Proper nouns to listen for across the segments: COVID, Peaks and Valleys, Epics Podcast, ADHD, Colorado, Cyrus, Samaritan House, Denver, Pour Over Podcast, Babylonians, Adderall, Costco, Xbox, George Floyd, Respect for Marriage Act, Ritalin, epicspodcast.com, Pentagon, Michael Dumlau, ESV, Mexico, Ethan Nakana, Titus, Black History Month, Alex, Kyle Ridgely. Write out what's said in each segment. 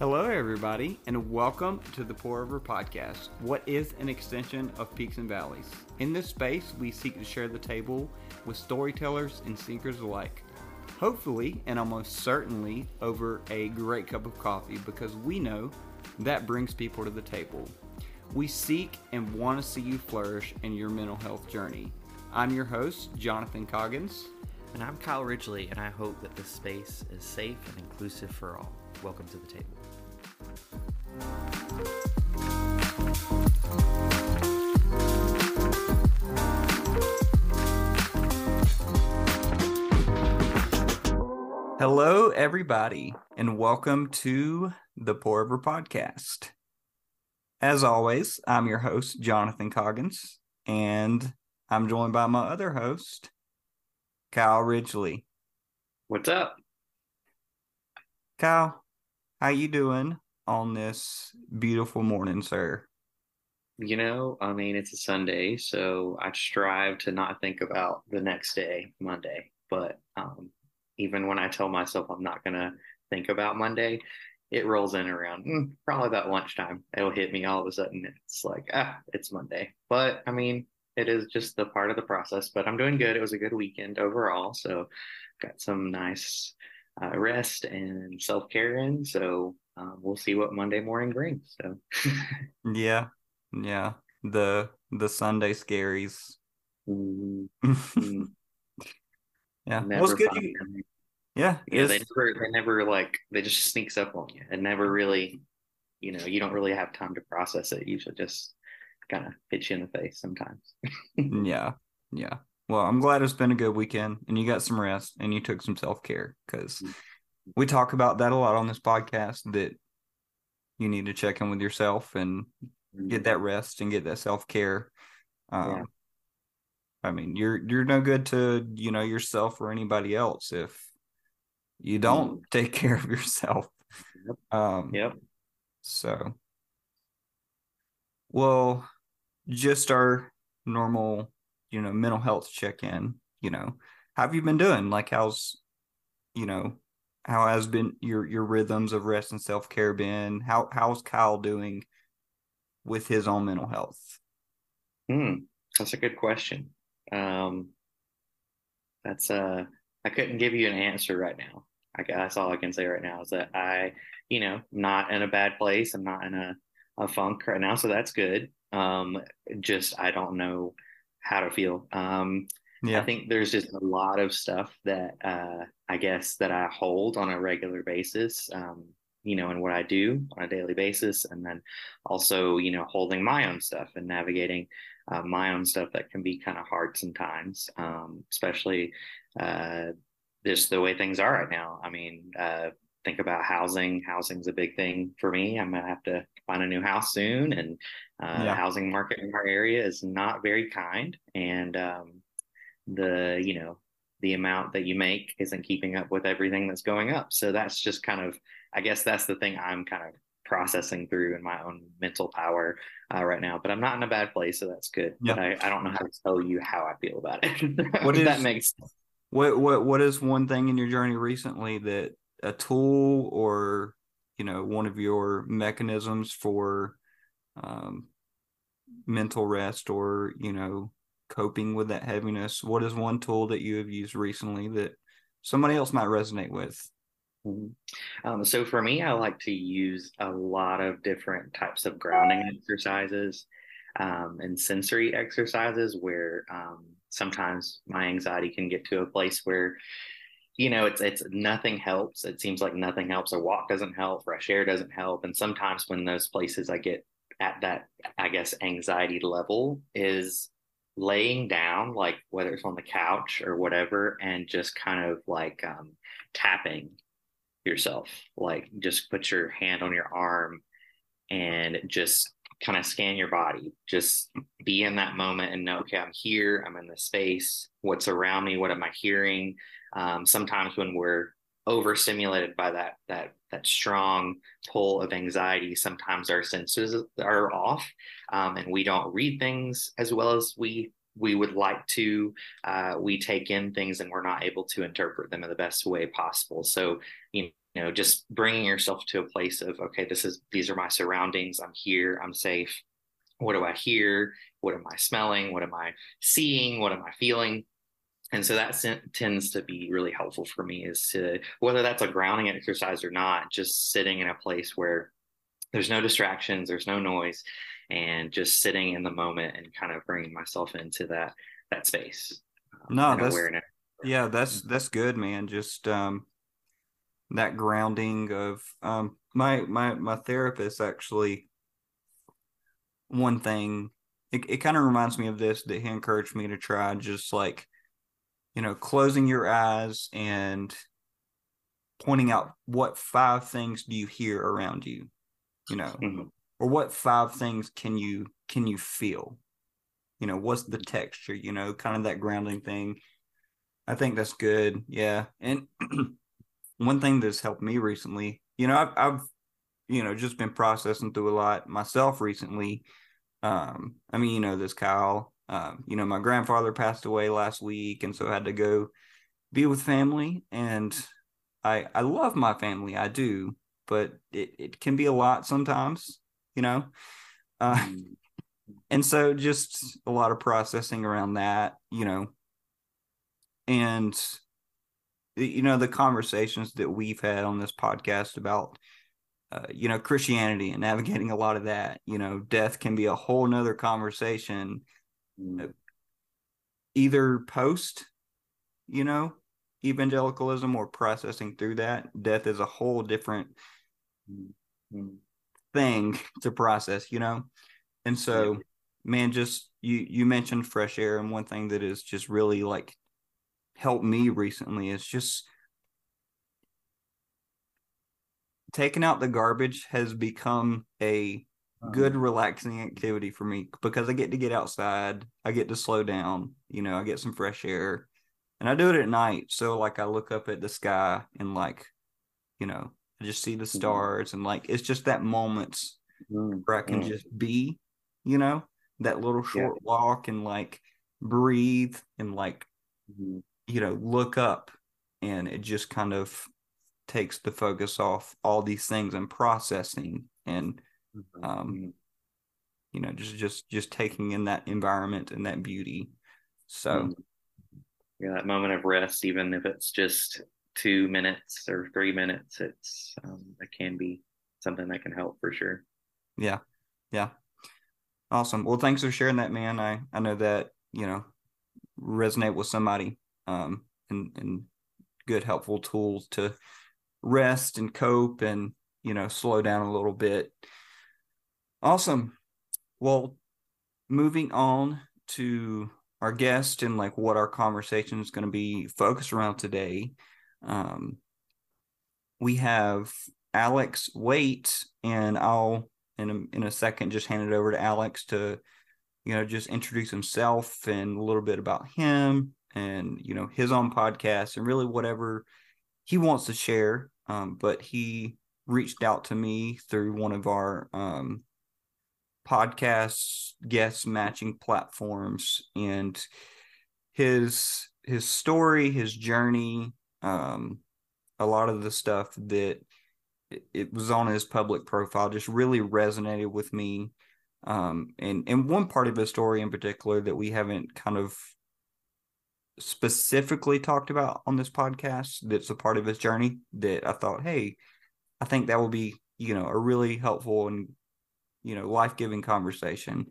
Hello, everybody, and welcome to the Pour Over Podcast, what is an extension of Peaks and Valleys. In this space, we seek to share the table with storytellers and seekers alike, hopefully and almost certainly over a great cup of coffee, because we know that brings people to the table. We seek and want to see you flourish in your mental health journey. I'm your host, Jonathan Coggins. And I'm Kyle Ridgely, and I hope that this space is safe and inclusive for all. Welcome to the table. Hello, everybody, and welcome to the Pour Over Podcast. As always, I'm your host, Jonathan Coggins, and I'm joined by my other host, Kyle Ridgely. What's up? Kyle, how you doing on this beautiful morning, sir? You know, I mean, it's a Sunday, so I strive to not think about the next day, Monday. But even when I tell myself I'm not going to think about Monday, it rolls in around probably about lunchtime. It'll hit me all of a sudden. It's like, it's Monday. But, I mean, it is just the part of the process. But I'm doing good. It was a good weekend overall. So got some nice rest and self-care in, so we'll see what Monday morning brings. So yeah, the Sunday scaries. Mm-hmm. Yeah, well, it's good. Yeah, they never like, they just sneaks up on you and never really, you know, you don't really have time to process it. You should just kind of hit you in the face sometimes. yeah. Well, I'm glad it's been a good weekend and you got some rest and you took some self-care, because we talk about that a lot on this podcast, that you need to check in with yourself and get that rest and get that self-care. Yeah. I mean, you're no good to, you know, yourself or anybody else if you don't take care of yourself. Yep. So, well, just our normal, you know, mental health check-in. You know, how have you been doing? Like, how's, you know, how has been your rhythms of rest and self-care been? How's Kyle doing with his own mental health? That's a good question. I couldn't give you an answer right now. That's all I can say right now is that I, you know, not in a bad place. I'm not in a funk right now, so that's good. Just I don't know how to feel. I think there's just a lot of stuff that I guess that I hold on a regular basis, you know, and what I do on a daily basis, and then also, you know, holding my own stuff and navigating my own stuff that can be kind of hard sometimes, especially just the way things are right now. I mean, think about housing. Housing's a big thing for me. I'm gonna have to find a new house soon, and the housing market in our area is not very kind, and the amount that you make isn't keeping up with everything that's going up. So that's just kind of, I guess that's the thing I'm kind of processing through in my own mental power right now. But I'm not in a bad place, so that's good. Yeah. But I don't know how to tell you how I feel about it. That makes sense. What is one thing in your journey recently that a tool or, you know, one of your mechanisms for mental rest or, you know, coping with that heaviness? What is one tool that you have used recently that somebody else might resonate with? So for me, I like to use a lot of different types of grounding exercises and sensory exercises where sometimes my anxiety can get to a place where, you know, it's nothing helps. It seems like nothing helps. A walk doesn't help. Fresh air doesn't help. And sometimes when those places I get at that, I guess, anxiety level is laying down, like whether it's on the couch or whatever, and just kind of like tapping yourself, like just put your hand on your arm and just kind of scan your body, just be in that moment and know, okay, I'm here, I'm in this space, what's around me, what am I hearing? Sometimes when we're overstimulated by that strong pull of anxiety, sometimes our senses are off, and we don't read things as well as we would like to. We take in things and we're not able to interpret them in the best way possible. So, you you know, just bringing yourself to a place of, okay, these are my surroundings. I'm here, I'm safe. What do I hear? What am I smelling? What am I seeing? What am I feeling? And so that tends to be really helpful for me, is to, whether that's a grounding exercise or not, just sitting in a place where there's no distractions, there's no noise, and just sitting in the moment and kind of bringing myself into that space. That's good, man. Just that grounding of my therapist, actually, one thing, it kind of reminds me of this, that he encouraged me to try, just like, you know, closing your eyes and pointing out what 5 things do you hear around you, you know, mm-hmm. or what 5 things can you feel, you know, what's the texture, you know, kind of that grounding thing. I think that's good. Yeah. And one thing that's helped me recently, you know, I've you know, just been processing through a lot myself recently. I mean, you know, this Kyle, you know, my grandfather passed away last week, and so I had to go be with family, and I love my family. I do, but it can be a lot sometimes, you know? And so just a lot of processing around that, you know, and, you know, the conversations that we've had on this podcast about, you know, Christianity and navigating a lot of that, you know, death can be a whole nother conversation, either post, you know, evangelicalism, or processing through that. Death is a whole different thing to process, you know? And so, man, just you mentioned fresh air, and one thing that has just really like helped me recently is just taking out the garbage has become a good relaxing activity for me, because I get to get outside, I get to slow down, you know, I get some fresh air, and I do it at night. So like I look up at the sky and like, you know, I just see the stars, and like it's just that moments where I can just be, you know, that little short walk and like breathe and like, you know, look up, and it just kind of takes the focus off all these things and processing and you know, just taking in that environment and that beauty. So yeah, that moment of rest, even if it's just 2 minutes or 3 minutes, it's it can be something that can help for sure. Yeah Awesome. Well, thanks for sharing that, man. I know that, you know, resonate with somebody, and good helpful tools to rest and cope and, you know, slow down a little bit. Awesome. Well, moving on to our guest and like what our conversation is going to be focused around today. We have Alex Waite, and I'll in a second just hand it over to Alex to, you know, just introduce himself and a little bit about him and, you know, his own podcast and really whatever he wants to share. But he reached out to me through one of our podcast guest matching platforms, and his story, his journey, a lot of the stuff that it was on his public profile just really resonated with me. And one part of his story in particular that we haven't kind of specifically talked about on this podcast, that's a part of his journey that I thought, hey, I think that will be, you know, a really helpful and, you know, life-giving conversation.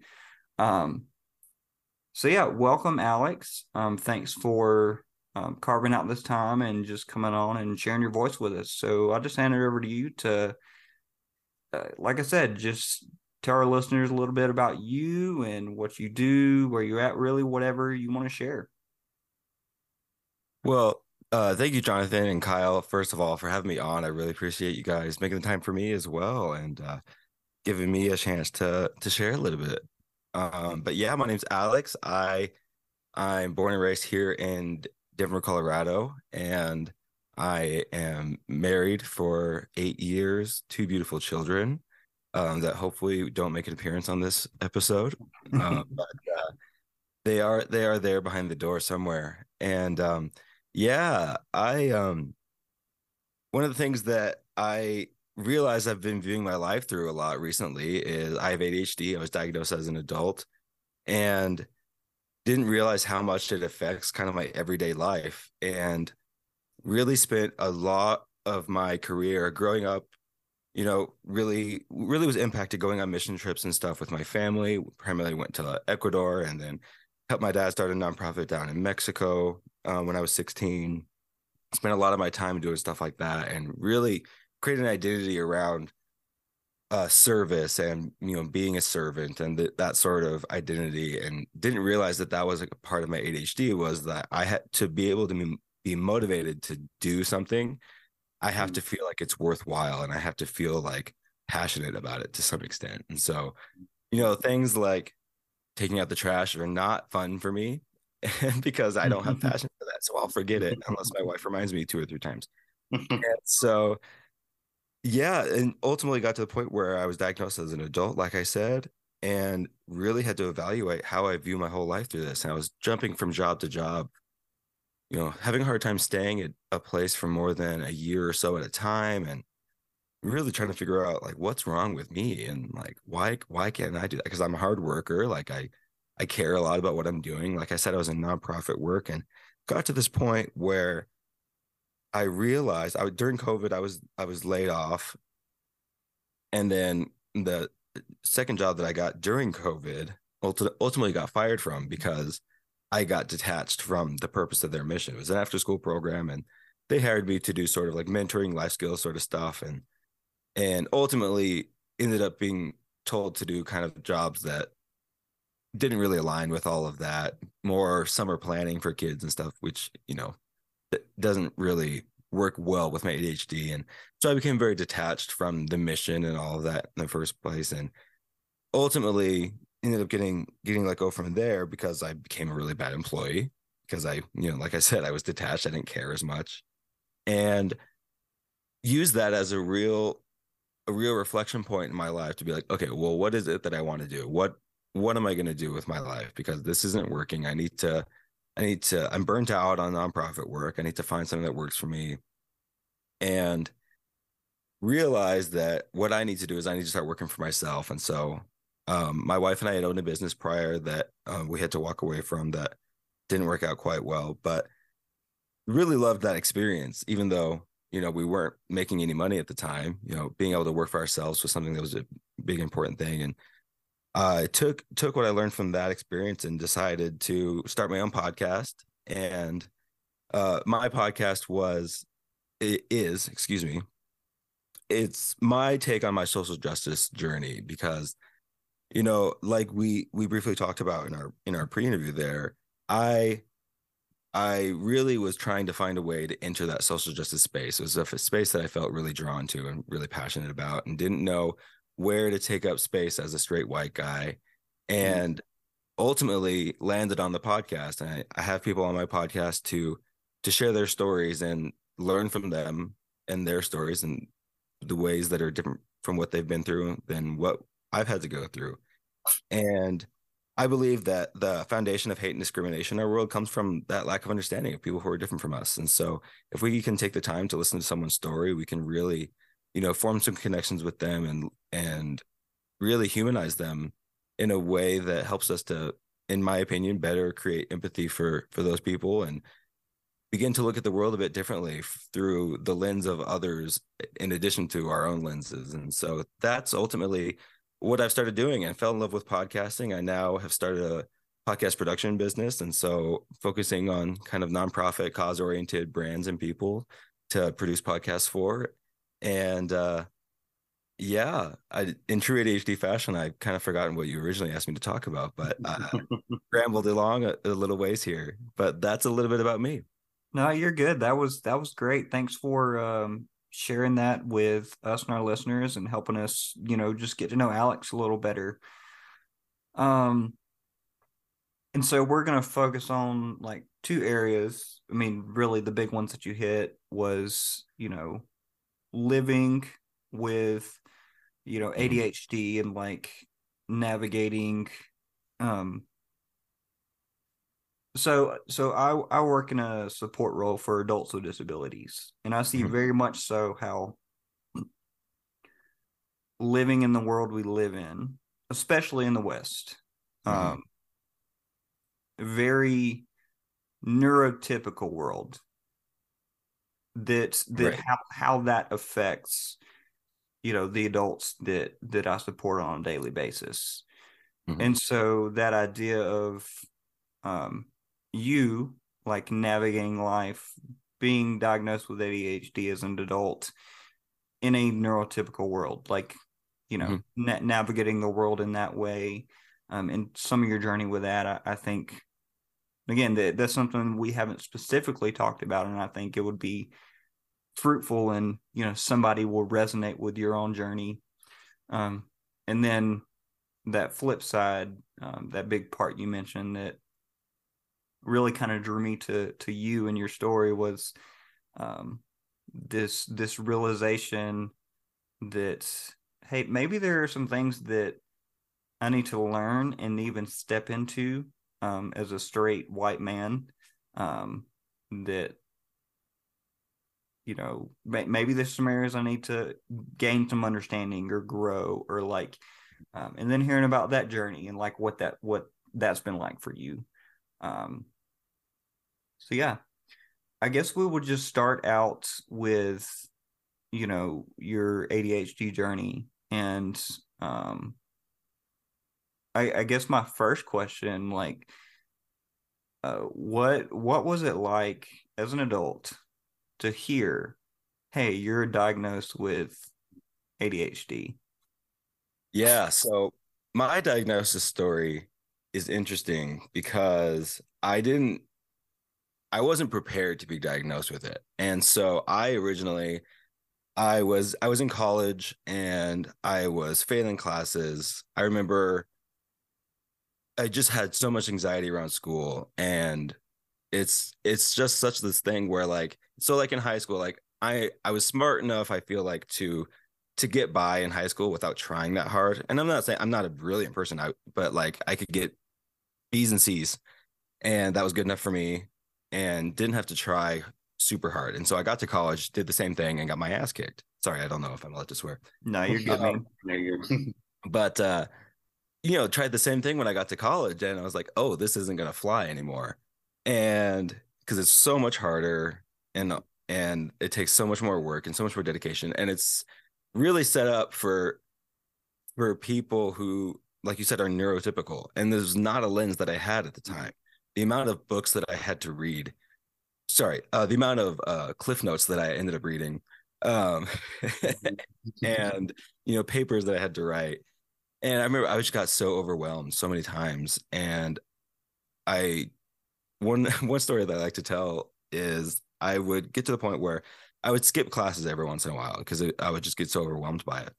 So yeah, welcome, Alex. Thanks for carving out this time and just coming on and sharing your voice with us. So I'll just hand it over to you to, like I said, just tell our listeners a little bit about you and what you do, where you're at, really whatever you want to share. Well, thank you, Jonathan and Kyle, first of all, for having me on. I really appreciate you guys making the time for me as well, and giving me a chance to share a little bit. But yeah, my name's Alex. I'm born and raised here in Denver, Colorado, and I am married for 8 years, 2 beautiful children that hopefully don't make an appearance on this episode. But they are there behind the door somewhere. And yeah, I One of the things that I realized I've been viewing my life through a lot recently is I have ADHD. I was diagnosed as an adult and didn't realize how much it affects kind of my everyday life, and really spent a lot of my career growing up, you know, really was impacted going on mission trips and stuff with my family. Primarily went to Ecuador and then helped my dad start a nonprofit down in Mexico when I was 16. Spent a lot of my time doing stuff like that and really created an identity around service and, you know, being a servant and that sort of identity, and didn't realize that was like a part of my ADHD, was that I had to be able to be motivated to do something. I have to feel like it's worthwhile, and I have to feel like passionate about it to some extent. And so, you know, things like taking out the trash are not fun for me because I don't have passion for that. So I'll forget it unless my wife reminds me 2 or 3 times. And so, yeah, and ultimately got to the point where I was diagnosed as an adult, like I said, and really had to evaluate how I view my whole life through this. And I was jumping from job to job, you know, having a hard time staying at a place for more than a year or so at a time, and really trying to figure out like what's wrong with me and like why can't I do that? Because I'm a hard worker. Like I care a lot about what I'm doing. Like I said, I was in nonprofit work, and got to this point where I realized during COVID I was laid off, and then the second job that I got during COVID ultimately got fired from because I got detached from the purpose of their mission. It was an after-school program, and they hired me to do sort of like mentoring, life skills sort of stuff, and ultimately ended up being told to do kind of jobs that didn't really align with all of that, more summer planning for kids and stuff, which, you know, doesn't really work well with my ADHD. And so I became very detached from the mission and all of that in the first place, and ultimately ended up getting let go from there because I became a really bad employee, because I, you know, like I said, I was detached. I didn't care as much, and used that as a real reflection point in my life to be like, okay, well, what is it that I want to do? What am I going to do with my life? Because this isn't working. I'm burnt out on nonprofit work. I need to find something that works for me, and realize that what I need to do is I need to start working for myself. And so my wife and I had owned a business prior that we had to walk away from, that didn't work out quite well, but really loved that experience, even though, you know, we weren't making any money at the time. You know, being able to work for ourselves was something that was a big, important thing. And I took what I learned from that experience and decided to start my own podcast. And my podcast it's my take on my social justice journey, because, you know, like we briefly talked about in our pre-interview there, I really was trying to find a way to enter that social justice space. It was a space that I felt really drawn to and really passionate about, and didn't know where to take up space as a straight white guy, and ultimately landed on the podcast. And I have people on my podcast to share their stories and learn from them and their stories and the ways that are different from what they've been through than what I've had to go through. And I believe that the foundation of hate and discrimination in our world comes from that lack of understanding of people who are different from us. And so if we can take the time to listen to someone's story, we can really, you know, form some connections with them and really humanize them in a way that helps us to, in my opinion, better create empathy for those people, and begin to look at the world a bit differently through the lens of others in addition to our own lenses. And so that's ultimately what I've started doing, and fell in love with podcasting. I now have started a podcast production business, and so focusing on kind of nonprofit, cause-oriented brands and people to produce podcasts for. And in true ADHD fashion, I've kind of forgotten what you originally asked me to talk about, but rambled along a little ways here. But that's a little bit about me. No, you're good. That was great. Thanks for sharing that with us and our listeners, and helping us, you know, just get to know Alex a little better. And so we're going to focus on like 2 areas. I mean, really the big ones that you hit was, you know, living with, you know, ADHD and like navigating So I work in a support role for adults with disabilities, and I see very much so how living in the world we live in, especially in the West, very neurotypical world, that right. how that affects, you know, the adults that I support on a daily basis. And so that idea of you like navigating life, being diagnosed with ADHD as an adult in a neurotypical world, like, you know, navigating the world in that way, and some of your journey with that, I think, again, that's something we haven't specifically talked about, and I think it would be fruitful, and, you know, somebody will resonate with your own journey. And then that flip side, that big part you mentioned that really kind of drew me to you and your story was this realization that, hey, maybe there are some things that I need to learn and even step into as a straight white man, that, you know, maybe there's some areas I need to gain some understanding or grow, or like, and then hearing about that journey and like what that's been like for you. So yeah, I guess we would just start out with, you know, your ADHD journey. And I guess my first question, like, what was it like as an adult to hear, hey, you're diagnosed with ADHD? Yeah, so my diagnosis story is interesting because I wasn't prepared to be diagnosed with it. And so I was in college and I was failing classes. I remember I just had so much anxiety around school, and it's just such this thing where, like, so like in high school, like I was smart enough, I feel like, to get by in high school without trying that hard. And I'm not saying I'm not a brilliant person, but like I could get B's and C's, and that was good enough for me, and didn't have to try super hard. And so I got to college, did the same thing, and got my ass kicked. Sorry, I don't know if I'm allowed to swear. No, you're good, man. No, you're good. But, you know, tried the same thing when I got to college, and I was like, oh, this isn't going to fly anymore. And because it's so much harder, and it takes so much more work and so much more dedication. And it's really set up for people who, like you said, are neurotypical. And there's not a lens that I had at the time. The amount of books that I had to read, the amount of cliff notes that I ended up reading, and, you know, papers that I had to write. And I remember I just got so overwhelmed so many times. And one story that I like to tell is I would get to the point where I would skip classes every once in a while because I would just get so overwhelmed by it.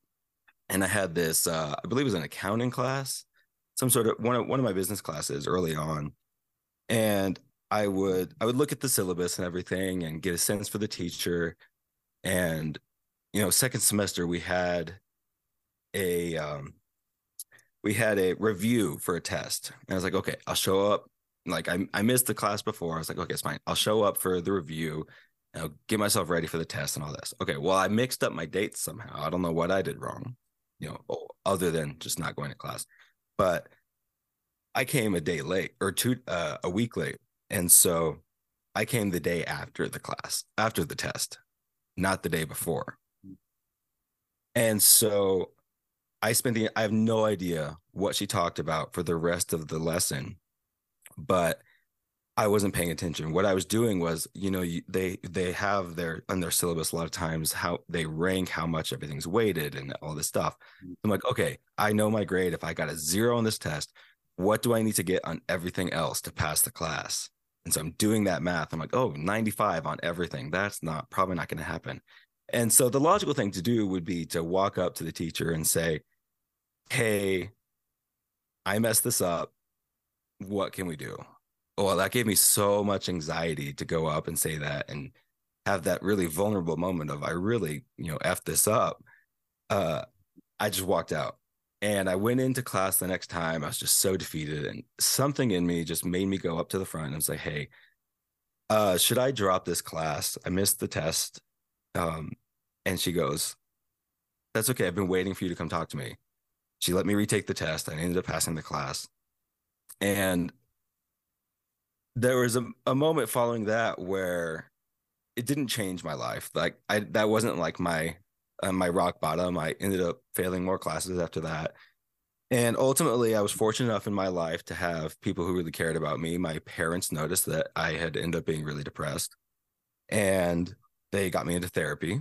And I had this, I believe it was an accounting class, some sort of one of my business classes early on. And I would look at the syllabus and everything and get a sense for the teacher. And, you know, second semester we had a review for a test. And I was like, okay, I'll show up. Like I missed the class before. I was like, okay, it's fine. I'll show up for the review and I'll get myself ready for the test and all this. Okay, well, I mixed up my dates somehow. I don't know what I did wrong, you know, other than just not going to class. But I came a day late, or a week late. And so I came the day after the class, after the test, not the day before. And so I have no idea what she talked about for the rest of the lesson, but I wasn't paying attention. What I was doing was, you know, they have on their syllabus a lot of times how they rank how much everything's weighted and all this stuff. I'm like, okay, I know my grade. If I got a 0 on this test, what do I need to get on everything else to pass the class? And so I'm doing that math. I'm like, oh, 95 on everything. That's probably not going to happen. And so the logical thing to do would be to walk up to the teacher and say, hey, I messed this up. What can we do? Oh, that gave me so much anxiety to go up and say that and have that really vulnerable moment of, I really, you know, F this up. I just walked out. And I went into class the next time. I was just so defeated, and something in me just made me go up to the front and say, hey, should I drop this class? I missed the test. And she goes, that's okay. I've been waiting for you to come talk to me. She let me retake the test. I ended up passing the class. And there was a moment following that where it didn't change my life. Like that wasn't like my rock bottom. I ended up failing more classes after that. And ultimately, I was fortunate enough in my life to have people who really cared about me. My parents noticed that I had ended up being really depressed, and they got me into therapy.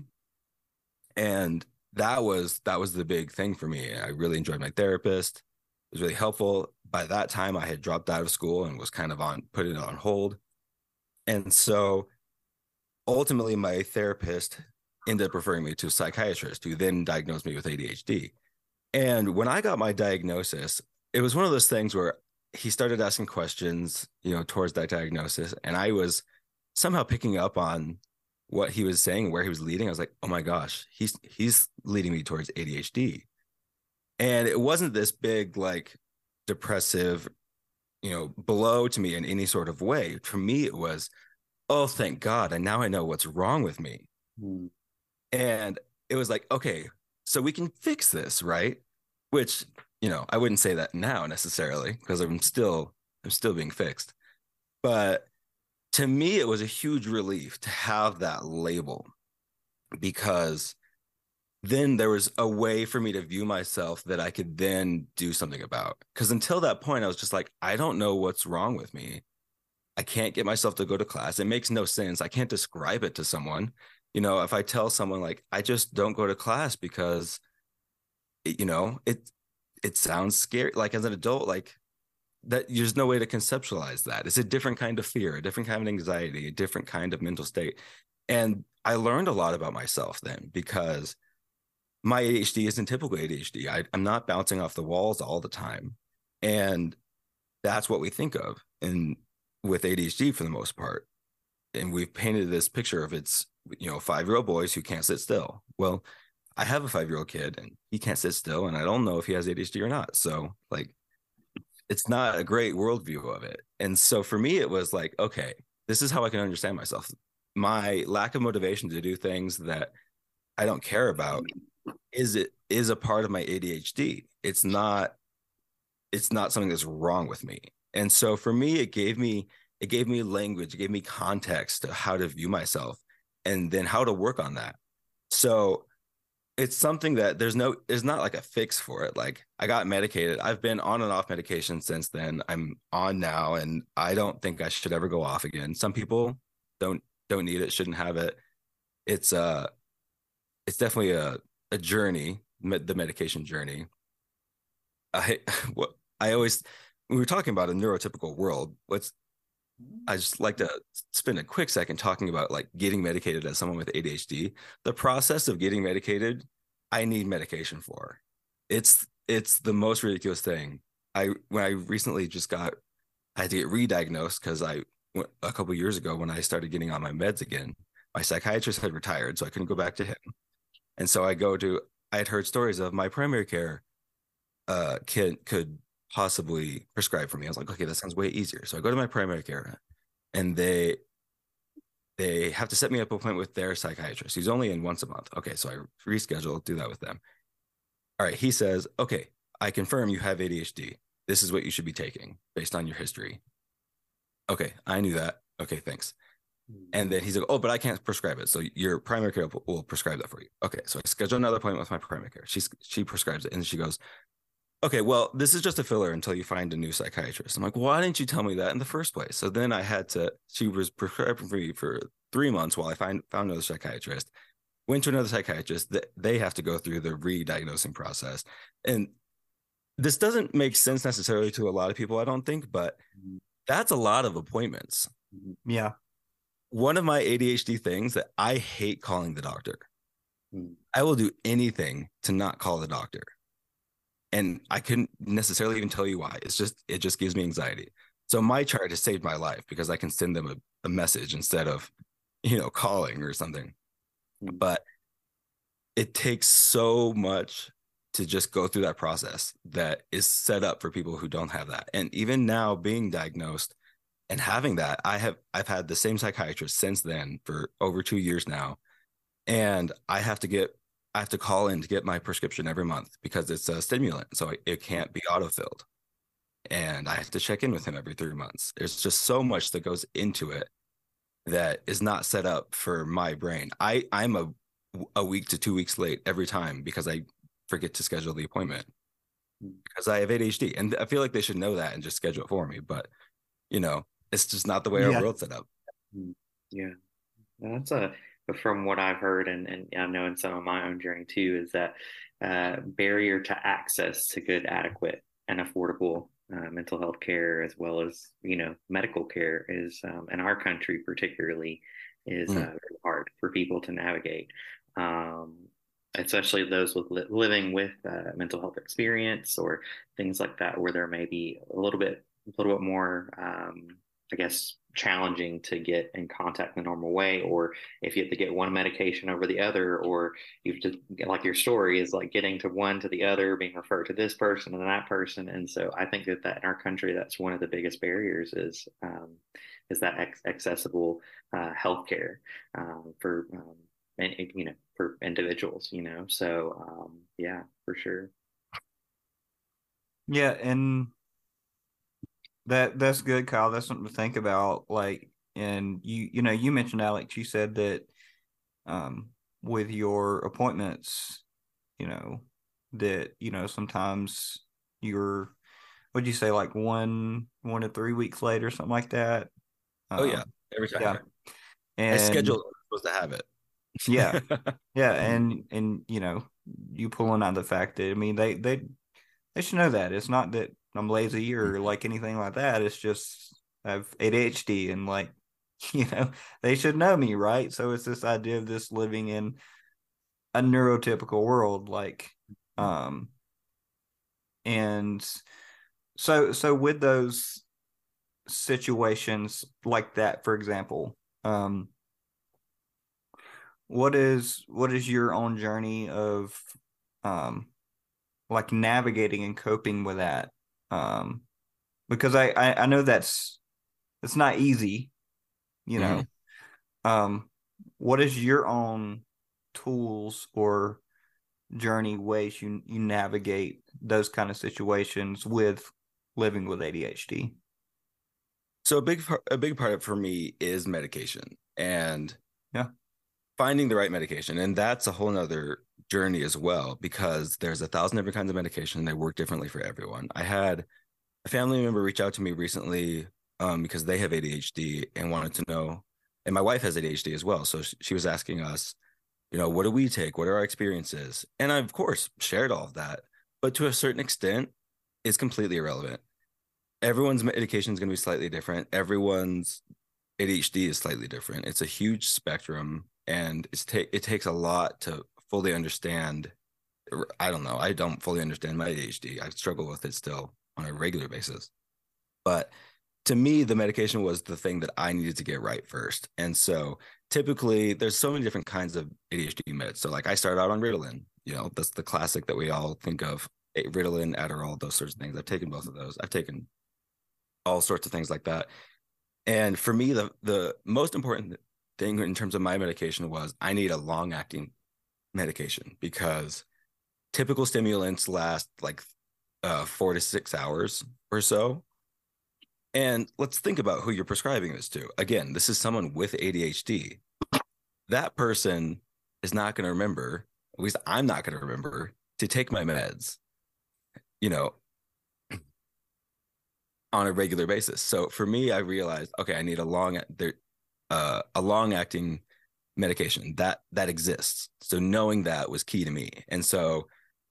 And that was the big thing for me. I really enjoyed my therapist. It was really helpful. By that time, I had dropped out of school and was kind of put it on hold. And so ultimately, my therapist ended up referring me to a psychiatrist who then diagnosed me with ADHD. And when I got my diagnosis, it was one of those things where he started asking questions, towards that diagnosis. And I was somehow picking up on what he was saying, where he was leading. I was like, oh my gosh, he's leading me towards ADHD. And it wasn't this big, like depressive, blow to me in any sort of way. For me, it was, oh, thank God. And now I know what's wrong with me. Mm. And it was like, okay, so we can fix this, right? Which, I wouldn't say that now necessarily, because I'm still being fixed. But to me, it was a huge relief to have that label, because then there was a way for me to view myself that I could then do something about. Because until that point, I was just like, I don't know what's wrong with me. I can't get myself to go to class. It makes no sense. I can't describe it to someone. If I tell someone like, I just don't go to class because, it sounds scary. Like as an adult, like that, there's no way to conceptualize that. It's a different kind of fear, a different kind of anxiety, a different kind of mental state. And I learned a lot about myself then, because my ADHD isn't typical ADHD. I'm not bouncing off the walls all the time. And that's what we think of and with ADHD for the most part. And we've painted this picture of it's, 5-year-old boys who can't sit still. Well, I have a 5-year-old kid and he can't sit still, and I don't know if he has ADHD or not. So like, it's not a great worldview of it. And so for me, it was like, okay, this is how I can understand myself. My lack of motivation to do things that I don't care about is a part of my ADHD. It's not something that's wrong with me. And so for me, it gave me language, it gave me context to how to view myself, and then how to work on that. So it's something that there's not like a fix for it. Like I got medicated. I've been on and off medication since then. I'm on now, and I don't think I should ever go off again. Some people don't need it, shouldn't have it. It's definitely a journey, the medication journey. We were talking about a neurotypical world. I just like to spend a quick second talking about like getting medicated as someone with ADHD. The process of getting medicated, I need medication for. It's the most ridiculous thing. When I recently I had to get re-diagnosed, because a couple years ago when I started getting on my meds again, my psychiatrist had retired, so I couldn't go back to him. And so I had heard stories of my primary care could possibly prescribe for me. I was like, okay, that sounds way easier. So I go to my primary care, and they have to set me up an appointment with their psychiatrist. He's only in once a month. Okay, so I reschedule, do that with them. All right, he says, okay, I confirm you have ADHD. This is what you should be taking based on your history. Okay, I knew that. Okay, thanks. And then he's like, oh, but I can't prescribe it. So your primary care will prescribe that for you. Okay, so I schedule another appointment with my primary care. She prescribes it, and she goes, okay, well, this is just a filler until you find a new psychiatrist. I'm like, why didn't you tell me that in the first place? So then she was prescribing for me for 3 months while I found another psychiatrist, went to another psychiatrist. They have to go through the re-diagnosing process. And this doesn't make sense necessarily to a lot of people, I don't think, but that's a lot of appointments. Yeah. One of my ADHD things that I hate calling the doctor. I will do anything to not call the doctor. And I couldn't necessarily even tell you why. It just gives me anxiety. So my chart has saved my life, because I can send them a message instead of, calling or something. But it takes so much to just go through that process that is set up for people who don't have that. And even now being diagnosed and having that, I've had the same psychiatrist since then for over 2 years now. And I have to call in to get my prescription every month because it's a stimulant. So it can't be autofilled. And I have to check in with him every 3 months. There's just so much that goes into it that is not set up for my brain. I'm a week to 2 weeks late every time because I forget to schedule the appointment because I have ADHD. And I feel like they should know that and just schedule it for me. But, you know, it's just not the way our world's set up. Yeah. That's from what I've heard, and I know in some of my own journey too, is that barrier to access to good, adequate, and affordable mental health care, as well as, you know, medical care is, in our country particularly, is very hard for people to navigate, especially those with living with mental health experience or things like that, where there may be a little bit more, I guess, challenging to get in contact the normal way, or if you have to get one medication over the other, or you've just, like your story is like getting to one to the other, being referred to this person and that person. And so I think that in our country, that's one of the biggest barriers is that accessible healthcare for and, you know, for individuals, you know. So yeah, for sure. Yeah, and that's good, Kyle. That's something to think about. Like, and you know, you mentioned, Alex, you said that with your appointments, you know, that, you know, sometimes you're, what'd you say, like one to 3 weeks later, something like that? Oh yeah, every time. Yeah. And I scheduled, I'm supposed to have it. Yeah. Yeah. And you know, you pulling out the fact that, I mean, they should know that. It's not that I'm lazy or like anything like that. It's just I have ADHD, and, like, you know, they should know me, right? So it's this idea of this living in a neurotypical world, like, and so with those situations like that, for example, what is your own journey of like navigating and coping with that? Because I know it's not easy, you know. Mm-hmm. What is your own tools or journey, ways you navigate those kind of situations with living with ADHD? So a big part for me is medication and finding the right medication. And that's a whole nother journey as well, because there's 1,000 different kinds of medication and they work differently for everyone. I had a family member reach out to me recently because they have ADHD and wanted to know, and my wife has ADHD as well. So she was asking us, you know, what do we take? What are our experiences? And I, of course, shared all of that, but to a certain extent, it's completely irrelevant. Everyone's medication is going to be slightly different. Everyone's ADHD is slightly different. It's a huge spectrum, and it takes a lot to fully understand. I don't know. I don't fully understand my ADHD. I struggle with it still on a regular basis. But to me, the medication was the thing that I needed to get right first. And so typically there's so many different kinds of ADHD meds. So, like, I started out on Ritalin, you know, that's the classic that we all think of, Ritalin, Adderall, those sorts of things. I've taken both of those. I've taken all sorts of things like that. And for me, the most important thing in terms of my medication was I need a long acting medication, because typical stimulants last like 4 to 6 hours or so. And let's think about who you're prescribing this to. Again, this is someone with ADHD. That person is not going to remember, at least I'm not going to remember, to take my meds, you know, on a regular basis. So for me, I realized, okay, I need a long-acting medication that exists. So knowing that was key to me. And so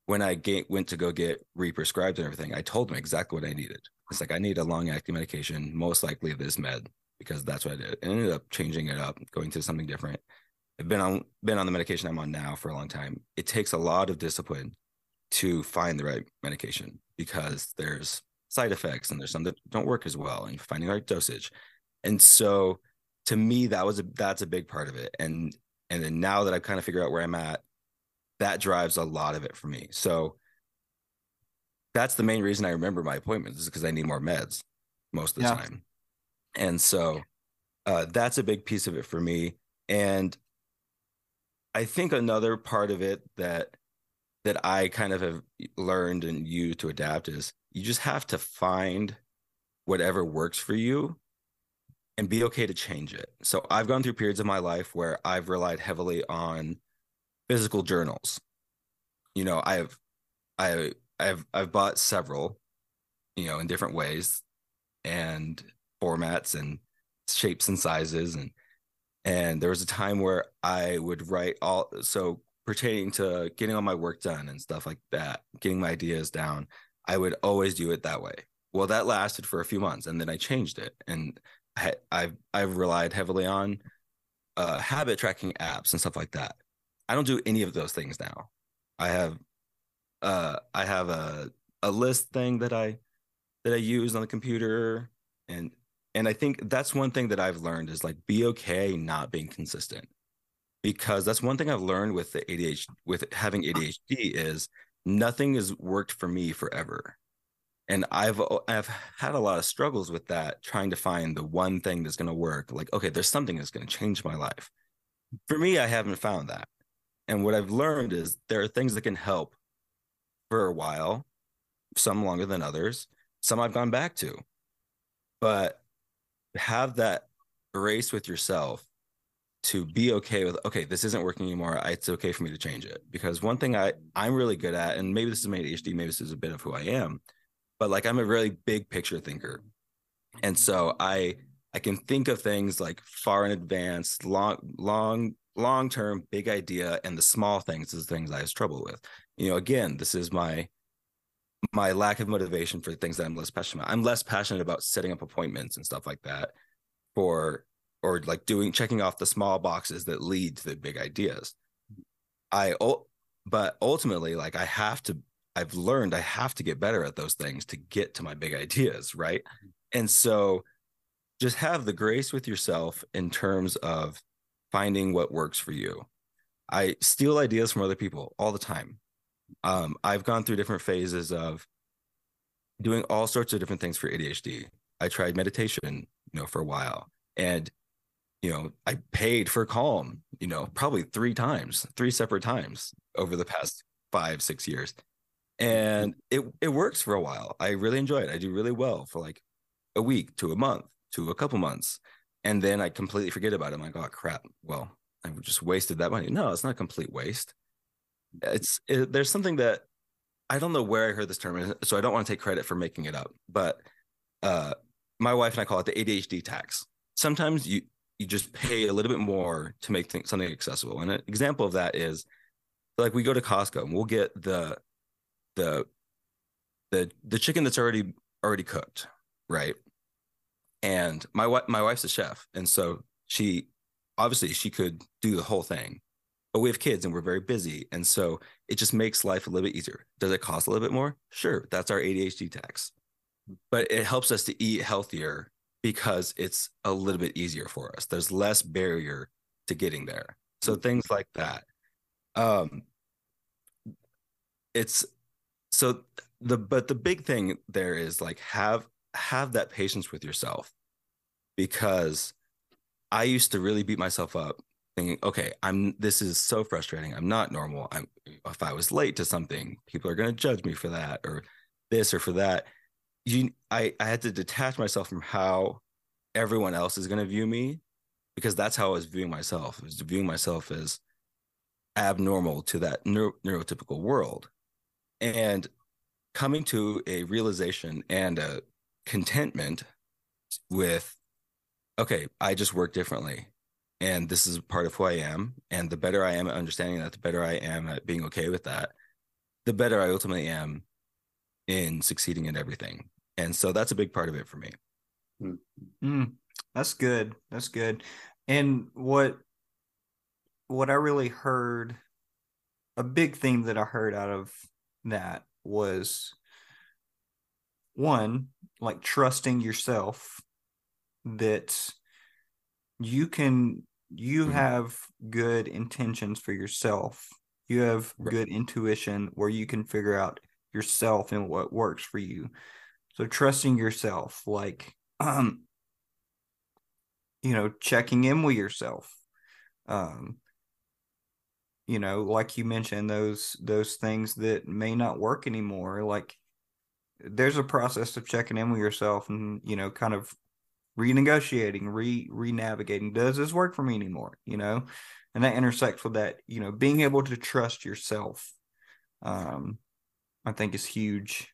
when I went to go get re-prescribed and everything, I told them exactly what I needed. It's like, I need a long-acting medication, most likely this med, because that's what I did. I ended up changing it up, going to something different. I've been on the medication I'm on now for a long time. It takes a lot of discipline to find the right medication, because there's side effects and there's some that don't work as well, and finding the right dosage. And so to me, that's a big part of it. And then now that I've kind of figured out where I'm at, that drives a lot of it for me. So that's the main reason I remember my appointments, is because I need more meds most of the time. And so that's a big piece of it for me. And I think another part of it that I kind of have learned and used to adapt is you just have to find whatever works for you and be okay to change it. So I've gone through periods of my life where I've relied heavily on physical journals. You know, I've bought several, you know, in different ways and formats and shapes and sizes. And there was a time where I would write so pertaining to getting all my work done and stuff like that, getting my ideas down, I would always do it that way. Well, that lasted for a few months, and then I changed it. And I've relied heavily on habit tracking apps and stuff like that. I don't do any of those things now. I have a list thing that I use on the computer, and I think that's one thing that I've learned is like be okay not being consistent, because that's one thing I've learned with the ADHD, with having ADHD, is nothing has worked for me forever. And I've had a lot of struggles with that, trying to find the one thing that's going to work. Like, okay, there's something that's going to change my life. For me, I haven't found that. And what I've learned is there are things that can help for a while, some longer than others, some I've gone back to. But have that grace with yourself to be okay with, okay, this isn't working anymore. It's okay for me to change it. Because one thing I'm really good at, and maybe this is my ADHD, maybe this is a bit of who I am, but like I'm a really big picture thinker. And so I can think of things like far in advance, long-term, big idea, and the small things is the things I have trouble with. You know, again, this is my lack of motivation for things that I'm less passionate about. I'm less passionate about setting up appointments and stuff like that or like checking off the small boxes that lead to the big ideas. But ultimately, like I've learned I have to get better at those things to get to my big ideas, right? And so just have the grace with yourself in terms of finding what works for you. I steal ideas from other people all the time. I've gone through different phases of doing all sorts of different things for ADHD. I tried meditation, you know, for a while, and, you know, I paid for Calm, you know, probably three separate times over the past 5-6 years. And it works for a while. I really enjoy it. I do really well for like a week to a month to a couple months. And then I completely forget about it. I'm like, oh crap. Well, I just wasted that money. No, it's not a complete waste. There's something that I don't know where I heard this term, so I don't want to take credit for making it up, but my wife and I call it the ADHD tax. Sometimes you just pay a little bit more to make something accessible. And an example of that is like we go to Costco and we'll get the chicken that's already cooked, right? And my wife's a chef, and so she could do the whole thing. But we have kids and we're very busy, and so it just makes life a little bit easier. Does it cost a little bit more? Sure, that's our ADHD tax. But it helps us to eat healthier because it's a little bit easier for us. There's less barrier to getting there. So things like that. But the big thing there is like have that patience with yourself, because I used to really beat myself up thinking, okay, this is so frustrating. I'm not normal. If I was late to something, people are going to judge me for that or this or for that. I had to detach myself from how everyone else is going to view me, because that's how I was viewing myself. I was viewing myself as abnormal to that neurotypical world. And coming to a realization and a contentment with, okay, I just work differently. And this is part of who I am. And the better I am at understanding that, the better I am at being okay with that, the better I ultimately am in succeeding in everything. And so that's a big part of it for me. That's good. That's good. And what I really heard, a big theme that I heard out of that was one, like trusting yourself that you have good intentions for yourself. You have good intuition where you can figure out yourself and what works for you. So trusting yourself, like, you know, checking in with yourself. You know, like you mentioned, those things that may not work anymore, like there's a process of checking in with yourself and, you know, kind of renegotiating, re-navigating. Does this work for me anymore? You know, and that intersects with that, you know, being able to trust yourself, I think is huge.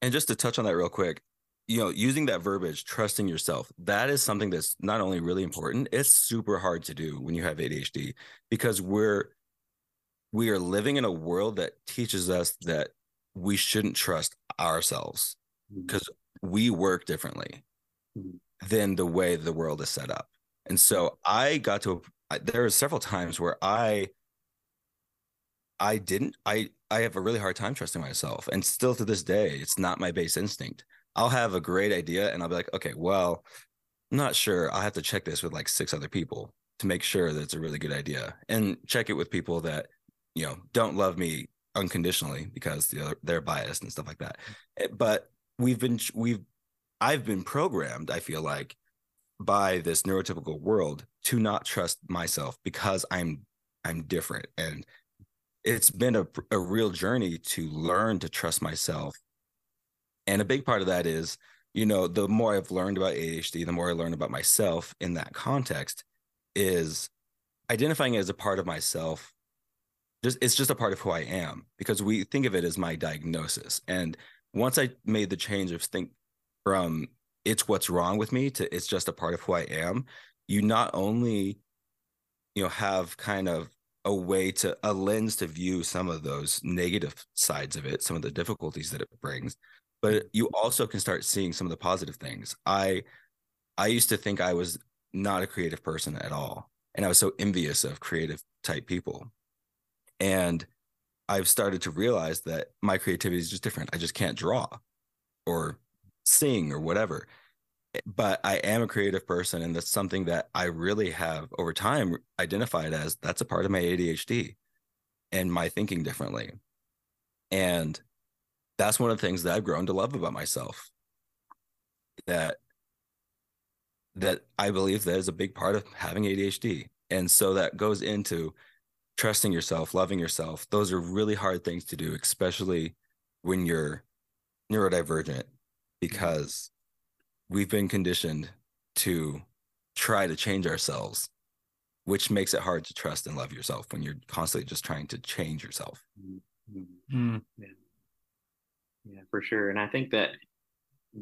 And just to touch on that real quick, you know, using that verbiage, trusting yourself, that is something that's not only really important, it's super hard to do when you have ADHD, because we are living in a world that teaches us that we shouldn't trust ourselves because we work differently than the way the world is set up. And so there were several times where I have a really hard time trusting myself. And still to this day, it's not my base instinct. I'll have a great idea and I'll be like, okay, well, I'm not sure. I'll have to check this with like 6 other people to make sure that it's a really good idea, and check it with people that, you know, don't love me unconditionally because they're biased and stuff like that. But I've been programmed, I feel like, by this neurotypical world to not trust myself because I'm different. And it's been a real journey to learn to trust myself. And a big part of that is, you know, the more I've learned about ADHD, the more I learn about myself in that context, is identifying it as a part of myself. It's just a part of who I am, because we think of it as my diagnosis. And once I made the change of think from it's what's wrong with me to it's just a part of who I am, you not only, you know, have kind of a lens to view some of those negative sides of it, some of the difficulties that it brings, but you also can start seeing some of the positive things. I used to think I was not a creative person at all, and I was so envious of creative type people. And I've started to realize that my creativity is just different. I just can't draw or sing or whatever, but I am a creative person. And that's something that I really have over time identified as, that's a part of my ADHD and my thinking differently. And that's one of the things that I've grown to love about myself, that I believe that is a big part of having ADHD. And so that goes into trusting yourself, loving yourself. Those are really hard things to do, especially when you're neurodivergent, because we've been conditioned to try to change ourselves, which makes it hard to trust and love yourself when you're constantly just trying to change yourself. Mm-hmm. Yeah, for sure. And I think that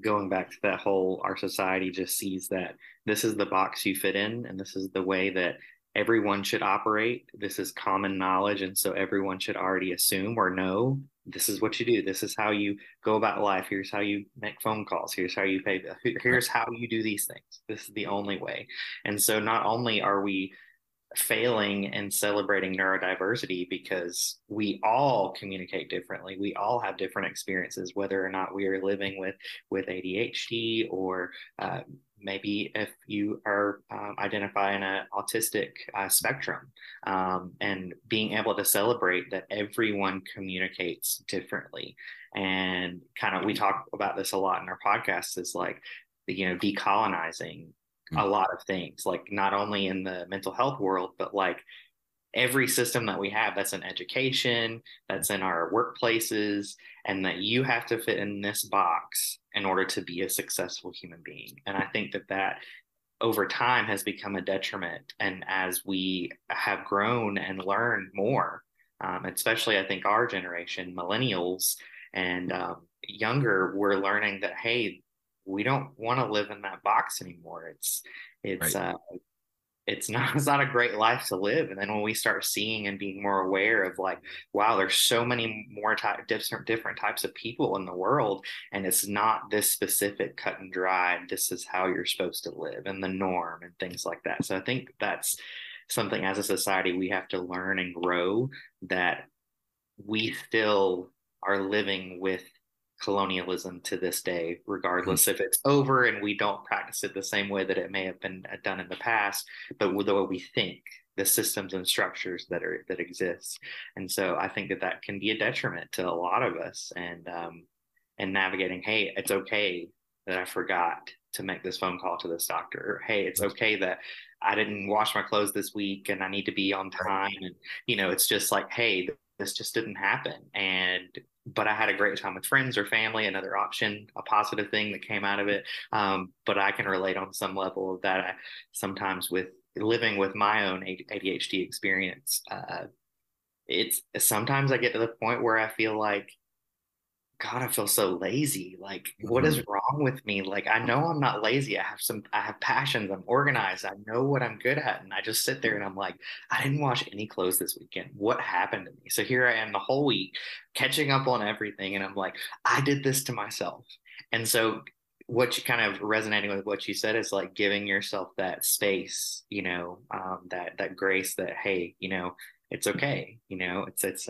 going back to that whole, our society just sees that this is the box you fit in, and this is the way that everyone should operate. This is common knowledge. And so everyone should already assume or know, this is what you do. This is how you go about life. Here's how you make phone calls. Here's how you pay. Here's how you do these things. This is the only way. And so not only are we failing and celebrating neurodiversity, because we all communicate differently. We all have different experiences, whether or not we are living with ADHD, or maybe if you are identifying an autistic spectrum, and being able to celebrate that everyone communicates differently. And kind of, we talk about this a lot in our podcast, is like, you know, decolonizing a lot of things, like not only in the mental health world, but like every system that we have, that's in education, that's in our workplaces, and that you have to fit in this box in order to be a successful human being. And I think that over time has become a detriment. And as we have grown and learned more, especially I think our generation, millennials and younger, we're learning that, hey, we don't want to live in that box anymore. It's right. It's not a great life to live. And then when we start seeing and being more aware of like, wow, there's so many more different types of people in the world, and it's not this specific cut and dry, this is how you're supposed to live and the norm and things like that. So I think that's something as a society we have to learn and grow, that we still are living with colonialism to this day, regardless if it's over and we don't practice it the same way that it may have been done in the past, but with the way we think, the systems and structures that are that exist. And so I think that that can be a detriment to a lot of us, and navigating, hey, it's okay that I forgot to make this phone call to this doctor, or hey, it's okay that I didn't wash my clothes this week and I need to be on time. And, you know, it's just like, hey, this just didn't happen. But I had a great time with friends or family, another option, a positive thing that came out of it. But I can relate on some level of that. Sometimes with living with my own ADHD experience, it's sometimes I get to the point where I feel like, God, I feel so lazy. Like, what is wrong with me? Like, I know I'm not lazy. I have passions. I'm organized. I know what I'm good at. And I just sit there and I'm like, I didn't wash any clothes this weekend. What happened to me? So here I am the whole week catching up on everything. And I'm like, I did this to myself. And so what you kind of resonating with what you said is like giving yourself that space, you know, that grace that, hey, you know, it's okay. You know, it's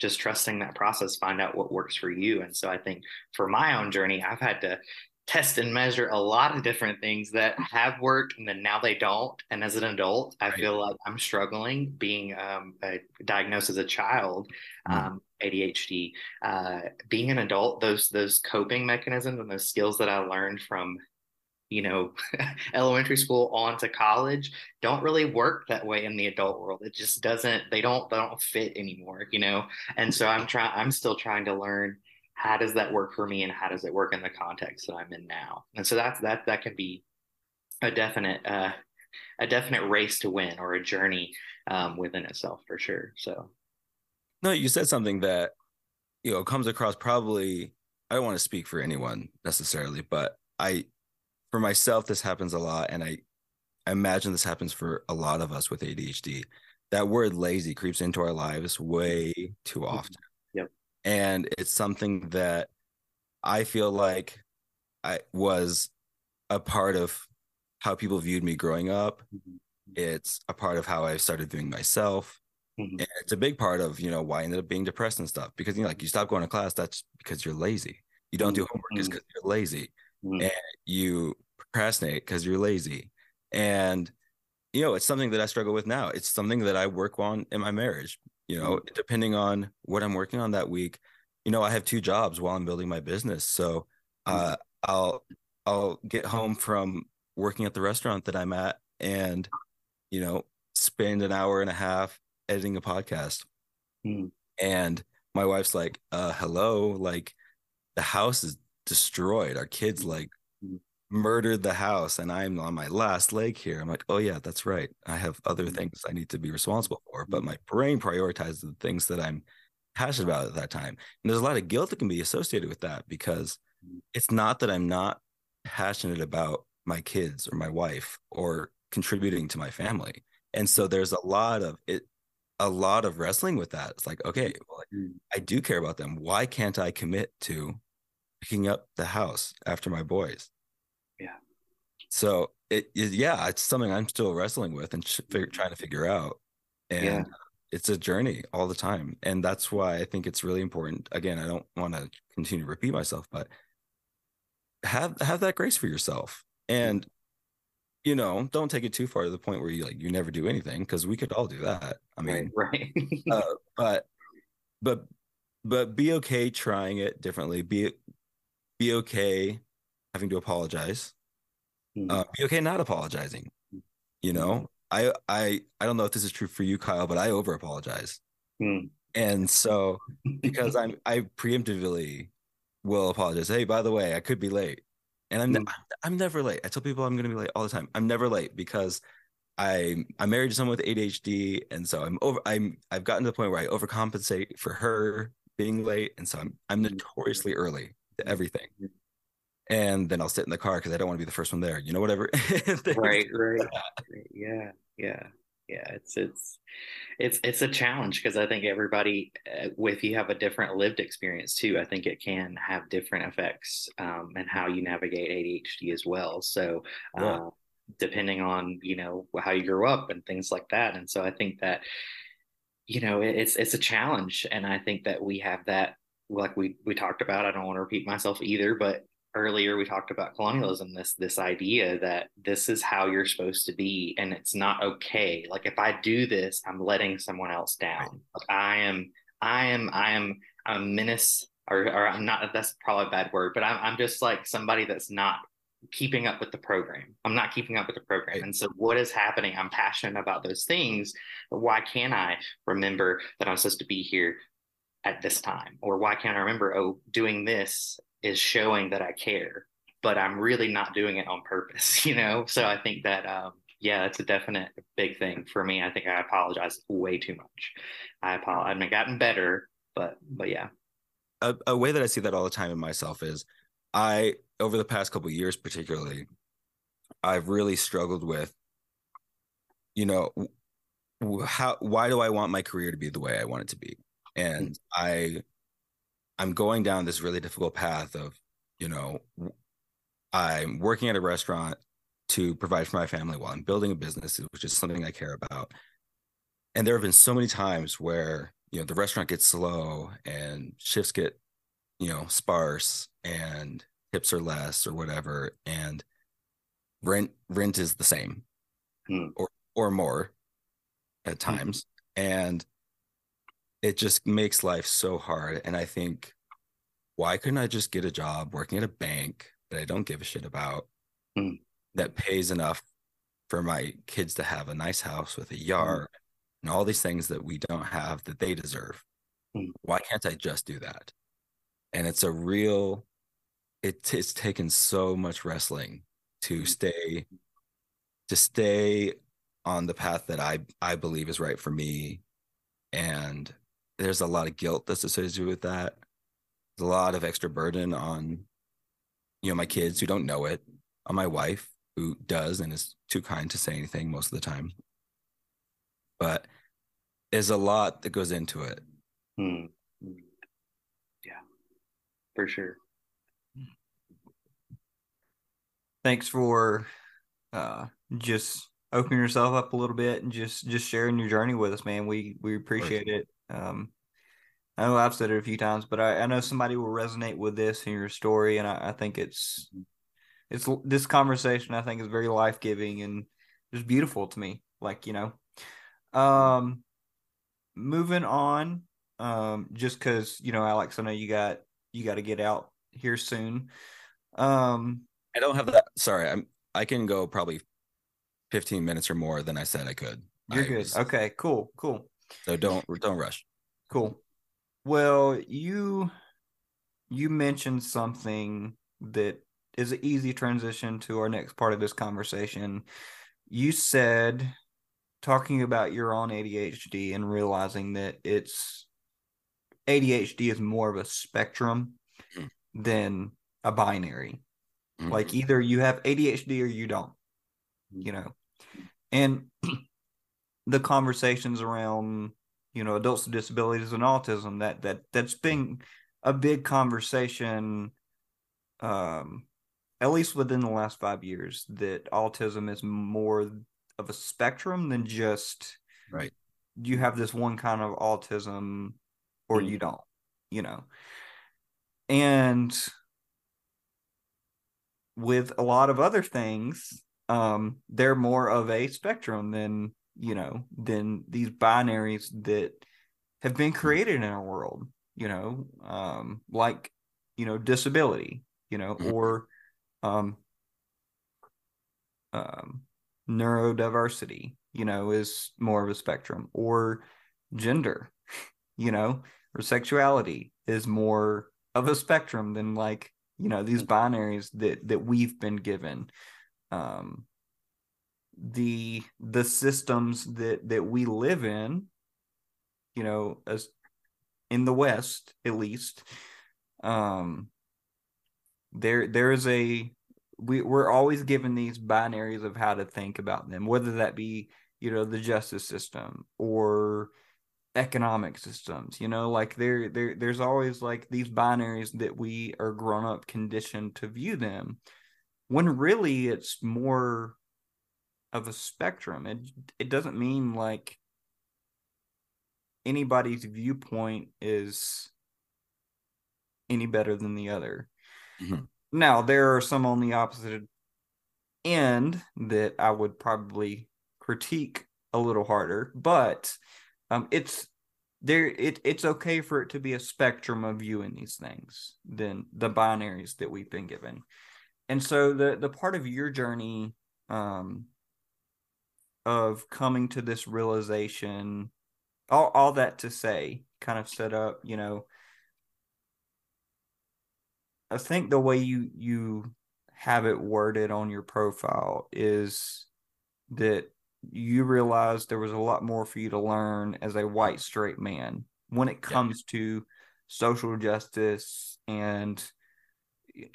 just trusting that process, find out what works for you. And so I think for my own journey, I've had to test and measure a lot of different things that have worked and then now they don't. And as an adult, I feel like I'm struggling being diagnosed as a child, ADHD, being an adult, those coping mechanisms and those skills that I learned from, you know, elementary school on to college don't really work that way in the adult world. It just doesn't, they don't fit anymore, you know? And so I'm still trying to learn how does that work for me and how does it work in the context that I'm in now? And so that can be a definite race to win or a journey within itself for sure. So. No, you said something that, you know, comes across probably, I don't want to speak for anyone necessarily, but for myself, this happens a lot, and I imagine this happens for a lot of us with ADHD. That word lazy creeps into our lives way too often. Yep. And it's something that I feel like I was a part of how people viewed me growing up. Mm-hmm. It's a part of how I started viewing myself. Mm-hmm. And it's a big part of, you know, why I ended up being depressed and stuff. Because, you know, like, you stop going to class, that's because you're lazy. You don't do homework, it's because you're lazy. Mm-hmm. And you procrastinate because you're lazy. And, you know, it's something that I struggle with now. It's something that I work on in my marriage. You know, depending on what I'm working on that week, you know, I have two jobs while I'm building my business. So I'll get home from working at the restaurant that I'm at and, you know, spend an hour and a half editing a podcast. Mm-hmm. And my wife's like, hello, like the house is destroyed. Our kids like murdered the house and I'm on my last leg here. I'm like, oh yeah, that's right. I have other things I need to be responsible for, but my brain prioritizes the things that I'm passionate about at that time. And there's a lot of guilt that can be associated with that because it's not that I'm not passionate about my kids or my wife or contributing to my family. And so there's a lot of wrestling with that. It's like, okay, well, I do care about them. Why can't I commit to picking up the house after my boys? Yeah. So it is, yeah, it's something I'm still wrestling with and trying to figure out. And it's a journey all the time. And that's why I think it's really important. Again, I don't want to continue to repeat myself, but have that grace for yourself. And, you know, don't take it too far to the point where you never do anything, because we could all do that. I mean, right. But be okay trying it differently. Be okay having to apologize. Be okay not apologizing. You know, I don't know if this is true for you, Kyle, but I over apologize. And so because I preemptively will apologize. Hey, by the way, I could be late. And I'm never late. I tell people I'm going to be late all the time. I'm never late because I'm married to someone with ADHD. And so I've gotten to the point where I overcompensate for her being late. And so I'm notoriously early to everything, and then I'll sit in the car because I don't want to be the first one there, you know, whatever. right. Yeah. It's a challenge because I think everybody, if you have a different lived experience too, I think it can have different effects and how you navigate ADHD as well. So depending on, you know, how you grew up and things like that. And so I think that, you know, it's a challenge, and I think that we have that like we talked about, I don't want to repeat myself either, but earlier we talked about colonialism, this idea that this is how you're supposed to be, and it's not okay. Like, if I do this, I'm letting someone else down. Like, I'm a menace, or I'm not, that's probably a bad word, but I'm just like somebody that's not keeping up with the program. I'm not keeping up with the program. And so what is happening? I'm passionate about those things, but why can't I remember that I'm supposed to be here at this time? Or why can't I remember, oh, doing this is showing that I care, but I'm really not doing it on purpose, you know? So I think that, that's a definite big thing for me. I think I apologize way too much. I apologize. I mean, I've gotten better, but yeah. A way that I see that all the time in myself is over the past couple of years, particularly, I've really struggled with, you know, why do I want my career to be the way I want it to be? And I'm going down this really difficult path of, you know, I'm working at a restaurant to provide for my family while I'm building a business, which is something I care about. And there have been so many times where, you know, the restaurant gets slow and shifts get, you know, sparse and tips are less or whatever, and rent is the same or more at times. And it just makes life so hard. And I think, why couldn't I just get a job working at a bank that I don't give a shit about that pays enough for my kids to have a nice house with a yard and all these things that we don't have that they deserve? Why can't I just do that? And it's it's taken so much wrestling to stay on the path that I believe is right for me. And there's a lot of guilt that's associated with that. There's a lot of extra burden on, you know, my kids who don't know it, on my wife who does and is too kind to say anything most of the time. But there's a lot that goes into it. Yeah, for sure. Thanks for just opening yourself up a little bit and just sharing your journey with us, man. We appreciate it. I know I've said it a few times, but I know somebody will resonate with this in your story, and I think it's this conversation, I think, is very life-giving and just beautiful to me. Like, you know, moving on, just because, you know, Alex, I know you got to get out here soon. I don't have that. Sorry, I can go probably 15 minutes or more than I said I could. You're good. Okay, cool. So don't rush. Cool. Well, you mentioned something that is an easy transition to our next part of this conversation. You said, talking about your own ADHD and realizing that it's ADHD is more of a spectrum than a binary. Like, either you have ADHD or you don't, you know. And the conversations around, you know, adults with disabilities and autism, that's been a big conversation, at least within the last 5 years, that autism is more of a spectrum than just, right, you have this one kind of autism or you don't, you know. And with a lot of other things, they're more of a spectrum than, you know, than these binaries that have been created in our world, you know, like, you know, disability, you know, or neurodiversity, you know, is more of a spectrum, or gender, you know, or sexuality is more of a spectrum than, like, you know, these binaries that we've been given. The systems that we live in, you know, as in the West, at least, there is we're always given these binaries of how to think about them, whether that be, you know, the justice system or economic systems, you know, like there's always like these binaries that we are grown up conditioned to view them, when really it's more of a spectrum. It doesn't mean like anybody's viewpoint is any better than the other. Mm-hmm. Now, there are some on the opposite end that I would probably critique a little harder, but it's okay for it to be a spectrum of viewing these things than the binaries that we've been given. And so the part of your journey of coming to this realization, all that to say, kind of set up, you know, I think the way you have it worded on your profile is that you realized there was a lot more for you to learn as a white straight man when it comes to social justice and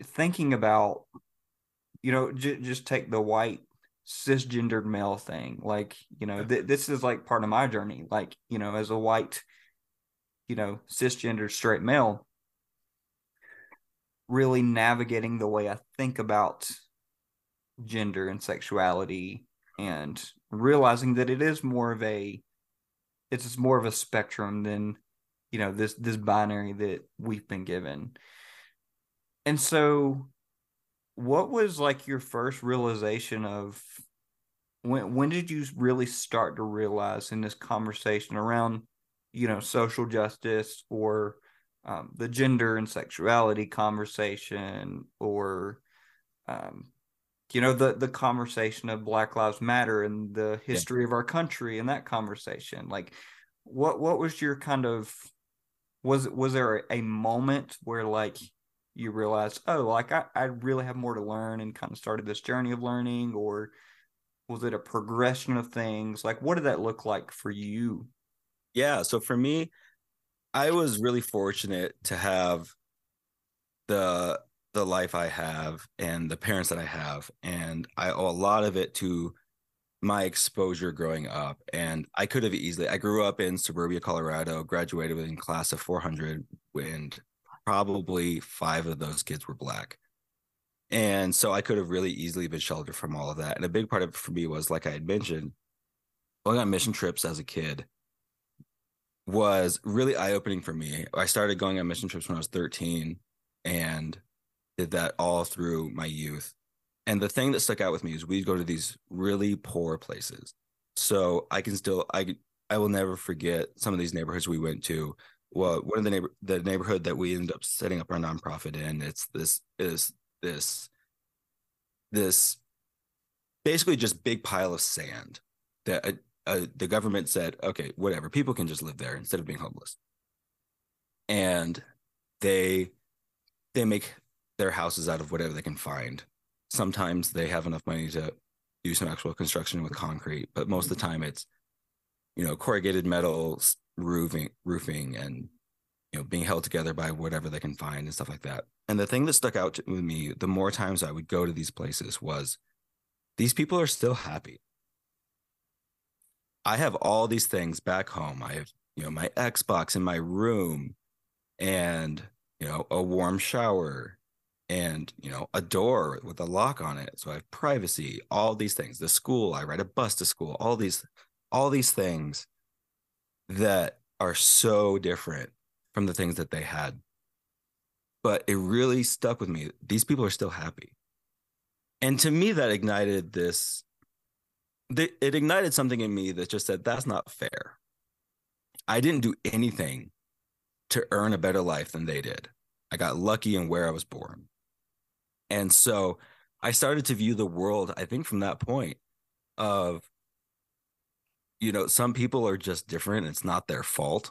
thinking about, you know, just take the white cisgendered male thing. Like, you know, this is like part of my journey. Like, you know, as a white, you know, cisgendered straight male, really navigating the way I think about gender and sexuality and realizing that it is more of a spectrum than, you know, this binary that we've been given. And so what was like your first realization of when did you really start to realize in this conversation around, you know, social justice or the gender and sexuality conversation, or you know, the conversation of Black Lives Matter and the history of our country and that conversation, like what was your kind of, was there a moment where like you realized, oh, like I really have more to learn and kind of started this journey of learning? Or was it a progression of things? Like, what did that look like for you? Yeah. So for me, I was really fortunate to have the life I have and the parents that I have. And I owe a lot of it to my exposure growing up. And I could have easily, I grew up in suburbia, Colorado, graduated in class of 400, and probably 5 of those kids were Black. And so I could have really easily been sheltered from all of that. And a big part of it for me was, like I had mentioned, going on mission trips as a kid was really eye-opening for me. I started going on mission trips when I was 13 and did that all through my youth. And the thing that stuck out with me is we'd go to these really poor places. So I can still, I will never forget some of these neighborhoods we went to. Well, one of the neighborhood that we ended up setting up our nonprofit in, it's this basically just big pile of sand that the government said, okay, whatever, people can just live there instead of being homeless. And they make their houses out of whatever they can find. Sometimes they have enough money to do some actual construction with concrete, but most of the time it's, you know, corrugated metal roofing and, you know, being held together by whatever they can find and stuff like that. And the thing that stuck out with me the more times I would go to these places was these people are still happy. I have all these things back home. I have, you know, my Xbox in my room and, you know, a warm shower and, you know, a door with a lock on it. So I have privacy, all these things, the school, I ride a bus to school, all these things that are so different from the things that they had. But it really stuck with me. These people are still happy. And to me, that ignited this. It ignited something in me that just said, that's not fair. I didn't do anything to earn a better life than they did. I got lucky in where I was born. And so I started to view the world, I think, from that point of, you know, some people are just different. It's not their fault.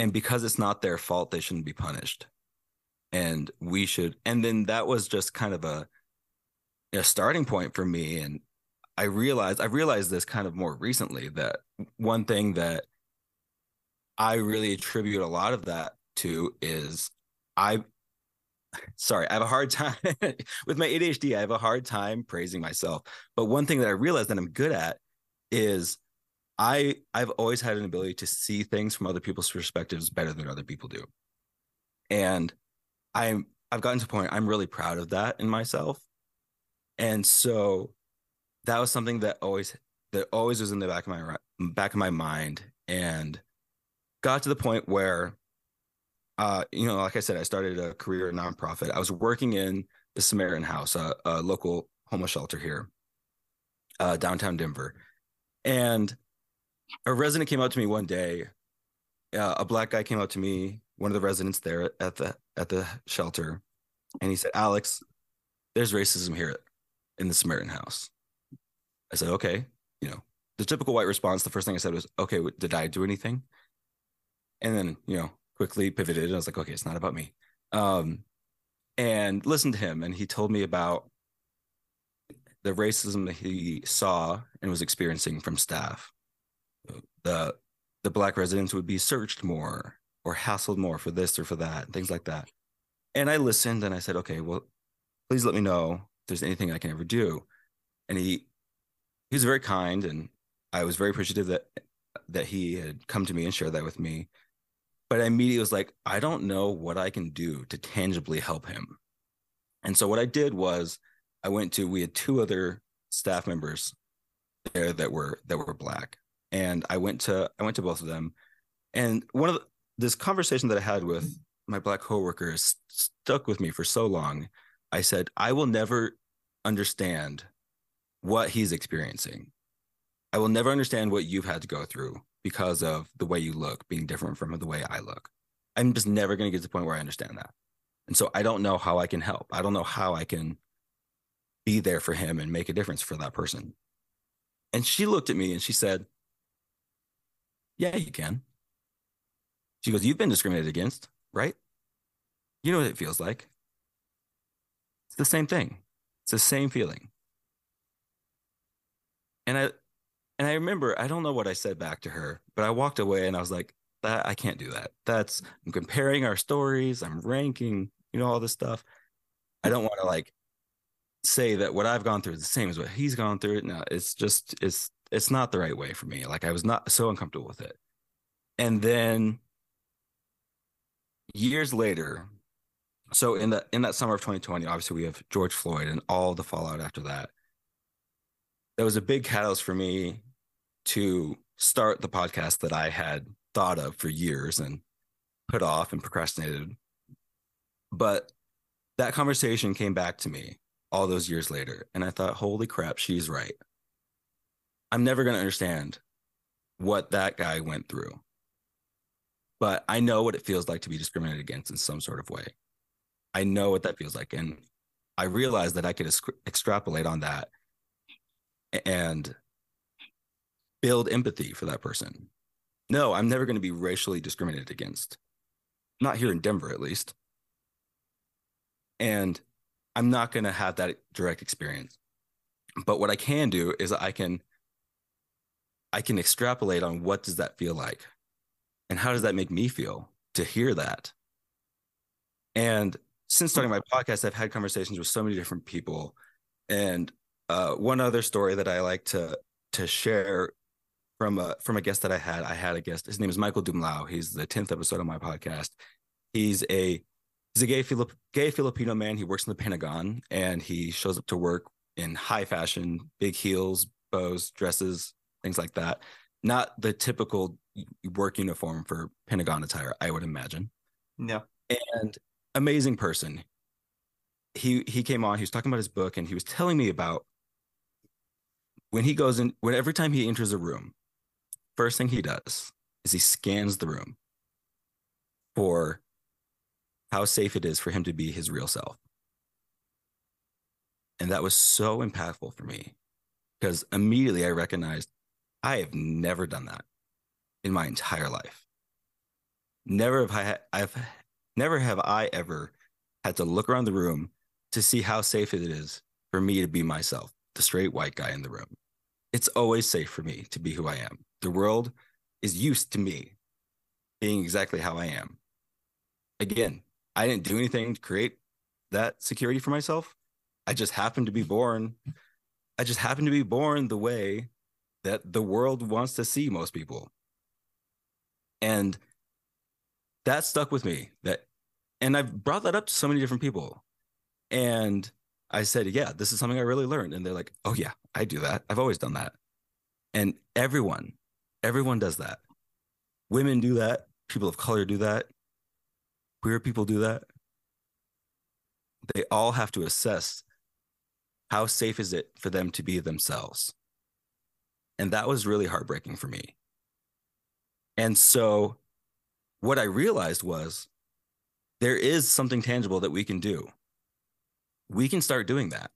And because it's not their fault, they shouldn't be punished. And we should. And then that was just kind of a starting point for me. And I realized this kind of more recently, that one thing that I really attribute a lot of that to is I have a hard time with my ADHD. I have a hard time praising myself. But one thing that I realized that I'm good at is I've always had an ability to see things from other people's perspectives better than other people do. And I've gotten to a point I'm really proud of that in myself. And so that was something that always was in the back of my mind, and got to the point where like I said, I started a career in nonprofit. I was working in the Samaritan House, a local homeless shelter here, downtown Denver. And a resident came up to me one day. A black guy came up to me, one of the residents there at the shelter. And he said, "Alex, there's racism here in the Samaritan House." I said, "Okay." The typical white response, the first thing I said was, "Okay, did I do anything?" And then, quickly pivoted. And I was like, okay, it's not about me. And listened to him. And he told me about the racism that he saw and was experiencing from staff. The black residents would be searched more or hassled more for this or for that, things like that. And I listened and I said, okay, well, please let me know if there's anything I can ever do. And he was very kind. And I was very appreciative that he had come to me and shared that with me. But I immediately was like, I don't know what I can do to tangibly help him. And so what I did was we had two other staff members there that were black. And I went to both of them. And this conversation that I had with my black coworker stuck with me for so long. I said, I will never understand what he's experiencing. I will never understand what you've had to go through because of the way you look being different from the way I look. I'm just never going to get to the point where I understand that. And so I don't know how I can help. I don't know how I can be there for him and make a difference for that person. And she looked at me and she said, "Yeah, you can." She goes, "You've been discriminated against, right? You know what it feels like. It's the same thing. It's the same feeling." And I remember, I don't know what I said back to her, but I walked away and I was like, I can't do that. I'm comparing our stories. I'm ranking, all this stuff. I don't want to say that what I've gone through is the same as what he's gone through. No, it's not the right way for me. I was not so uncomfortable with it. And then years later, so in that summer of 2020, obviously we have George Floyd and all the fallout after that. That was a big catalyst for me to start the podcast that I had thought of for years and put off and procrastinated. But that conversation came back to me all those years later. And I thought, holy crap, she's right. I'm never going to understand what that guy went through, but I know what it feels like to be discriminated against in some sort of way. I know what that feels like. And I realized that I could extrapolate on that and build empathy for that person. No, I'm never going to be racially discriminated against. Not here in Denver, at least. And I'm not going to have that direct experience. But what I can do is I can extrapolate on what does that feel like and how does that make me feel to hear that. And since starting my podcast, I've had conversations with so many different people. And one other story that I like to share from a guest that I had a guest. His name is Michael Dumlau. He's the 10th episode of my podcast. He's a gay Filipino man. He works in the Pentagon and he shows up to work in high fashion, big heels, bows, dresses, things like that. Not the typical work uniform for Pentagon attire, I would imagine. No. And amazing person. He came on, he was talking about his book, and he was telling me about when he goes in, when every time he enters a room, first thing he does is he scans the room for how safe it is for him to be his real self. And that was so impactful for me because immediately I recognized I have never done that in my entire life. Never have I ever had to look around the room to see how safe it is for me to be myself, the straight white guy in the room. It's always safe for me to be who I am. The world is used to me being exactly how I am. Again, I didn't do anything to create that security for myself. I just happened to be born the way that the world wants to see most people. And that stuck with me. And I've brought that up to so many different people. And I said, yeah, this is something I really learned. And they're like, oh yeah, I do that. I've always done that. And everyone does that. Women do that. People of color do that. queer people do that, they all have to assess how safe is it for them to be themselves. And that was really heartbreaking for me. And so what I realized was there is something tangible that we can do. We can start doing that.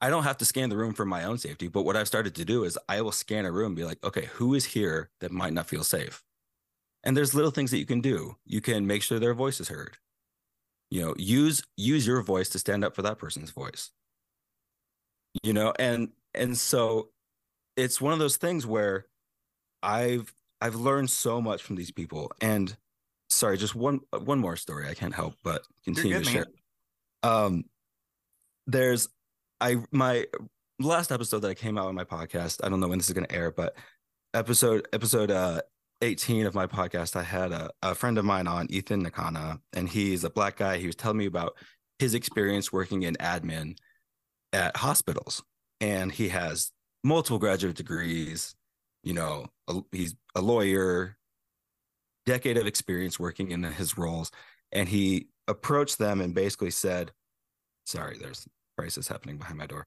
I don't have to scan the room for my own safety, but what I've started to do is I will scan a room and be like, okay, who is here that might not feel safe? And there's little things that you can do. You can make sure their voice is heard. You know, use your voice to stand up for that person's voice. You know, and so it's one of those things where I've learned so much from these people. And sorry, just one more story. I can't help but continue to share. My last episode that I came out on my podcast, I don't know when this is going to air, but episode 18 of my podcast, I had a friend of mine on, Ethan Nakana, and he's a black guy. He was telling me about his experience working in admin at hospitals, and he has multiple graduate degrees. You know, he's a lawyer, decade of experience working in his roles, and he approached them and basically said, sorry, there's crisis happening behind my door.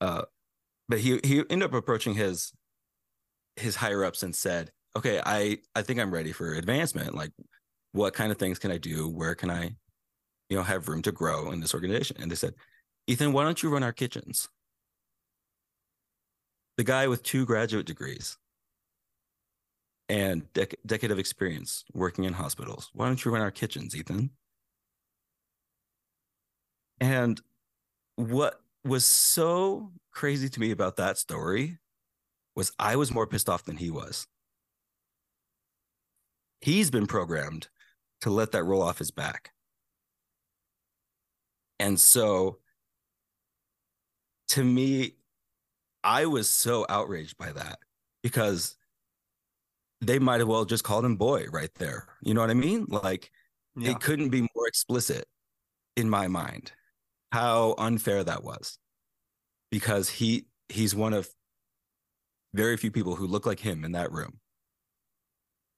But he ended up approaching his higher ups and said, okay, I think I'm ready for advancement. Like, what kind of things can I do? Where can I, you know, have room to grow in this organization? And they said, Ethan, why don't you run our kitchens? The guy with 2 graduate degrees and decade of experience working in hospitals. Why don't you run our kitchens, Ethan? And what was so crazy to me about that story was I was more pissed off than he was. He's been programmed to let that roll off his back. And so to me, I was so outraged by that because they might have well just called him boy right there. You know what I mean? Like, yeah. It couldn't be more explicit in my mind how unfair that was, because he's one of very few people who look like him in that room.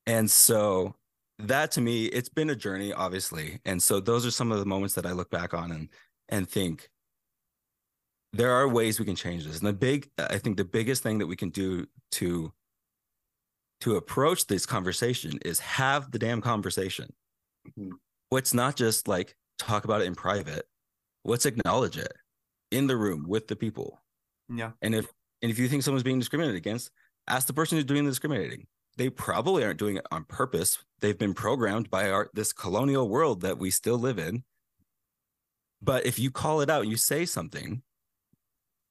And so that, to me, it's been a journey, obviously. And so those are some of the moments that I look back on and think there are ways we can change this. And I think the biggest thing that we can do to approach this conversation is have the damn conversation. Mm-hmm. What's not just like talk about it in private. Let's acknowledge it in the room with the people. Yeah. And if you think someone's being discriminated against, ask the person who's doing the discriminating. They probably aren't doing it on purpose. They've been programmed by this colonial world that we still live in. But if you call it out and you say something,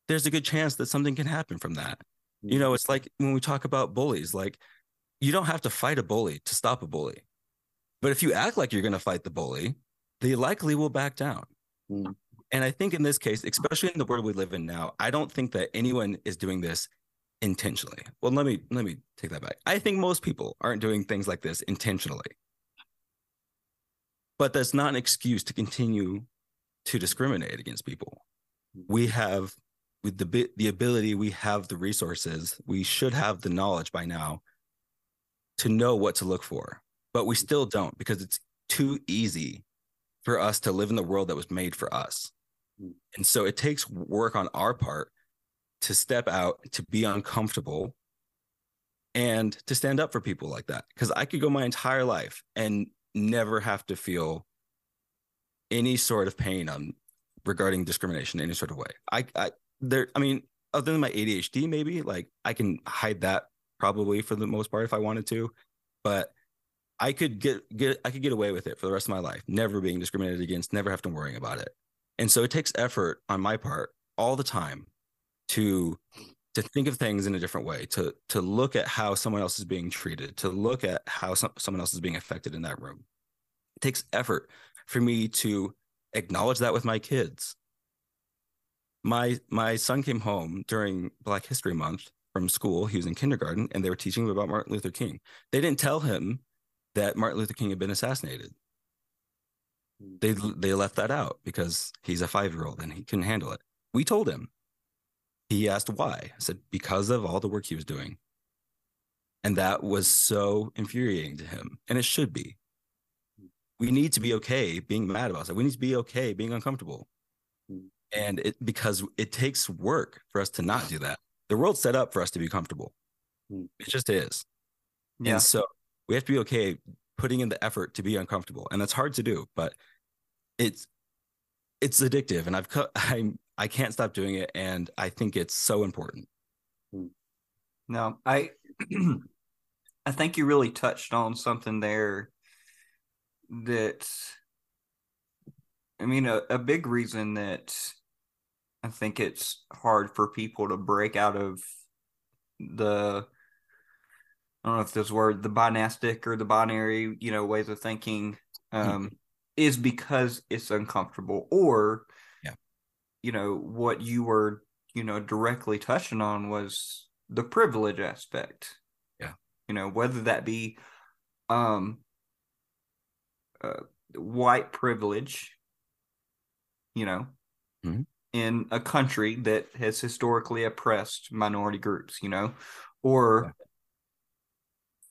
there's a good chance that something can happen from that. You know, it's like when we talk about bullies, like you don't have to fight a bully to stop a bully. But if you act like you're going to fight the bully, they likely will back down. Mm. And I think in this case, especially in the world we live in now, I don't think that anyone is doing this intentionally. Well, let me take that back. I think most people aren't doing things like this intentionally. But that's not an excuse to continue to discriminate against people. We have the ability, we have the resources, we should have the knowledge by now to know what to look for. But we still don't, because it's too easy for us to live in the world that was made for us. And so it takes work on our part to step out, to be uncomfortable, and to stand up for people like that. Because I could go my entire life and never have to feel any sort of pain regarding discrimination in any sort of way. I mean, other than my ADHD, maybe, like I can hide that probably for the most part if I wanted to, but I could get away with it for the rest of my life, never being discriminated against, never having to worry about it. And so it takes effort on my part all the time to think of things in a different way, to look at how someone else is being treated, to look at how someone else is being affected in that room. It takes effort for me to acknowledge that with my kids. My son came home during Black History Month from school. He was in kindergarten, and they were teaching him about Martin Luther King. They didn't tell him that Martin Luther King had been assassinated. They left that out because he's a 5-year-old and he couldn't handle it. We told him. He asked why. I said, because of all the work he was doing. And that was so infuriating to him. And it should be. We need to be okay being mad about it. We need to be okay being uncomfortable. And because it takes work for us to not do that. The world's set up for us to be comfortable. It just is. Yeah. And so we have to be okay putting in the effort to be uncomfortable. And that's hard to do, but it's addictive. And I can't stop doing it. And I think it's so important. No, I think you really touched on something there that, I mean, a big reason that I think it's hard for people to break out of the, I don't know if this word, the binastic or the binary, you know, ways of thinking, is because it's uncomfortable or, you know, what you were, you know, directly touching on was the privilege aspect. Yeah. You know, whether that be white privilege, you know, in a country that has historically oppressed minority groups, you know, or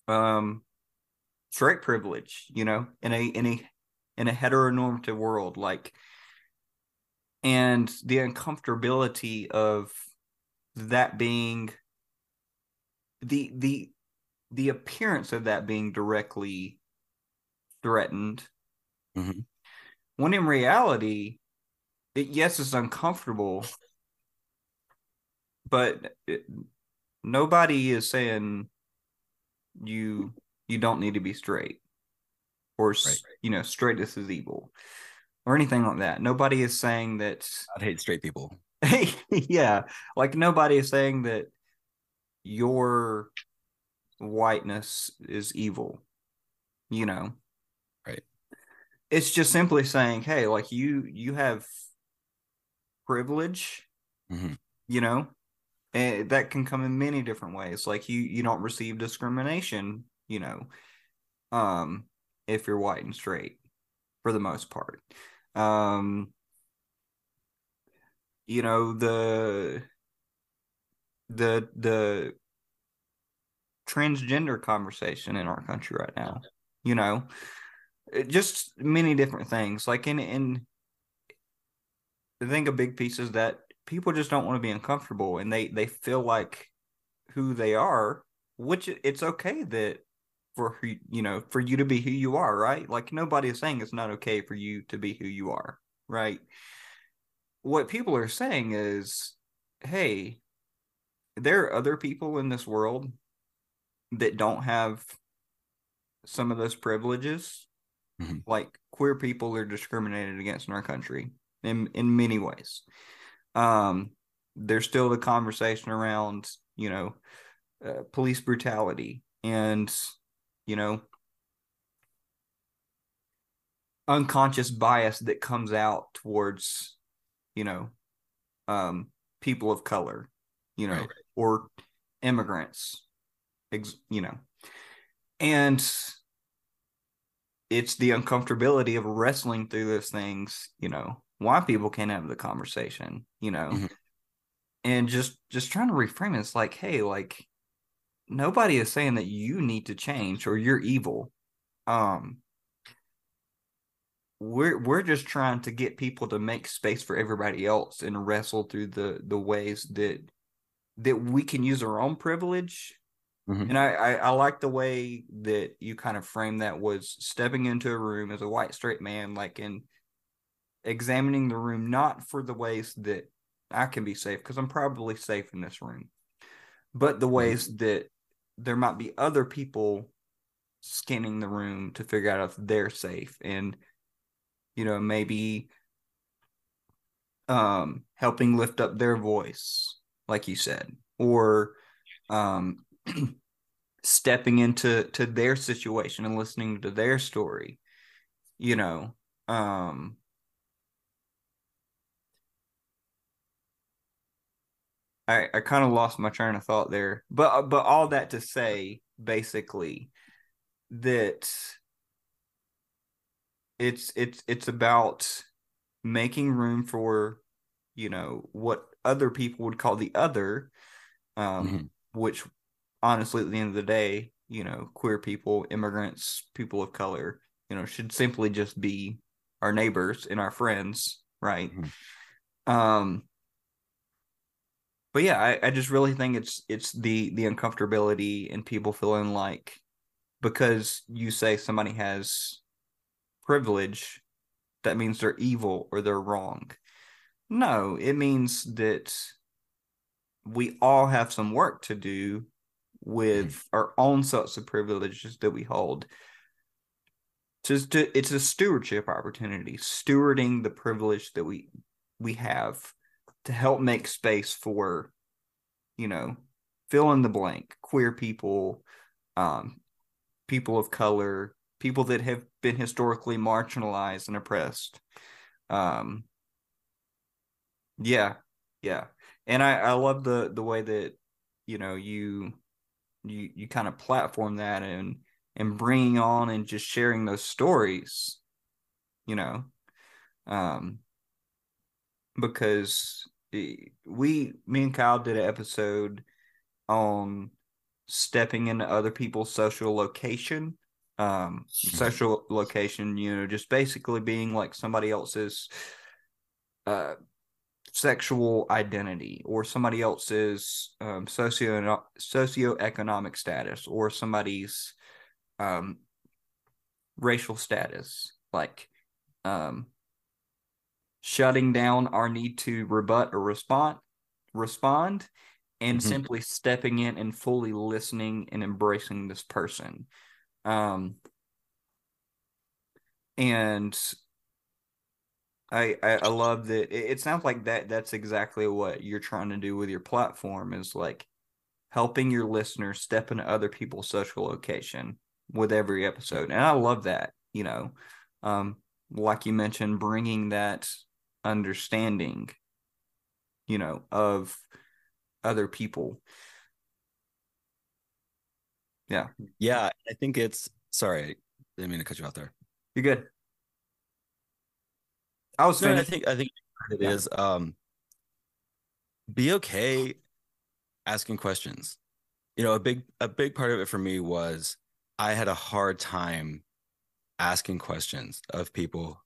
straight privilege, you know, in a heteronormative world, like, and the uncomfortability of that being the appearance of that being directly threatened. When in reality, it's uncomfortable, but nobody is saying you don't need to be straight or, you know, straightness is evil or anything like that. Nobody is saying that. I'd hate straight people. Yeah. Like nobody is saying that your whiteness is evil, you know? Right. It's just simply saying, hey, like you have privilege, you know, and that can come in many different ways. Like you don't receive discrimination, you know, if you're white and straight for the most part. You know, the transgender conversation in our country right now, you know, just many different things. Like in I think a big piece is that people just don't want to be uncomfortable, and they feel like who they are, which it's okay that for you to be who you are, right? Like nobody is saying it's not okay for you to be who you are, right? What people are saying is, hey, there are other people in this world that don't have some of those privileges. Like queer people are discriminated against in our country in many ways. There's still the conversation around, you know, police brutality and, you know, unconscious bias that comes out towards, you know, people of color, you know, or immigrants, you know, and it's the uncomfortability of wrestling through those things, you know, why people can't have the conversation, you know, and just trying to reframe it. It's like, hey, like nobody is saying that you need to change or you're evil. We're just trying to get people to make space for everybody else and wrestle through the ways that we can use our own privilege. And I like the way that you kind of framed that was stepping into a room as a white straight man, like in examining the room, not for the ways that I can be safe, because I'm probably safe in this room, but the ways that there might be other people scanning the room to figure out if they're safe and, you know, maybe helping lift up their voice, like you said, or stepping into their situation and listening to their story, you know, I kind of lost my train of thought there, but all that to say basically that it's about making room for, you know, what other people would call the other, which honestly, at the end of the day, you know, queer people, immigrants, people of color, you know, should simply just be our neighbors and our friends, right? Mm-hmm. But yeah, I just really think it's the uncomfortability and people feeling like because you say somebody has privilege, that means they're evil or they're wrong. No, it means that we all have some work to do with our own sorts of privileges that we hold. It's a stewardship opportunity, stewarding the privilege that we have to help make space for, you know, fill in the blank, queer people, people of color, people that have been historically marginalized and oppressed. Yeah. And I love the way that, you know, you kind of platform that and bringing on and just sharing those stories, you know, because me and Kyle did an episode on stepping into other people's social location, you know, just basically being like somebody else's sexual identity or somebody else's socioeconomic status or somebody's racial status, like shutting down our need to rebut or respond and mm-hmm. simply stepping in and fully listening and embracing this person. And I love that. It sounds like that's exactly what you're trying to do with your platform, is like helping your listeners step into other people's social location with every episode. And I love that, you know, like you mentioned, bringing that understanding, you know, of other people. Yeah. Yeah. I think it's, sorry, I didn't mean to cut you out there. You're good. I was saying, I think it is, be okay asking questions. You know, a big part of it for me was I had a hard time asking questions of people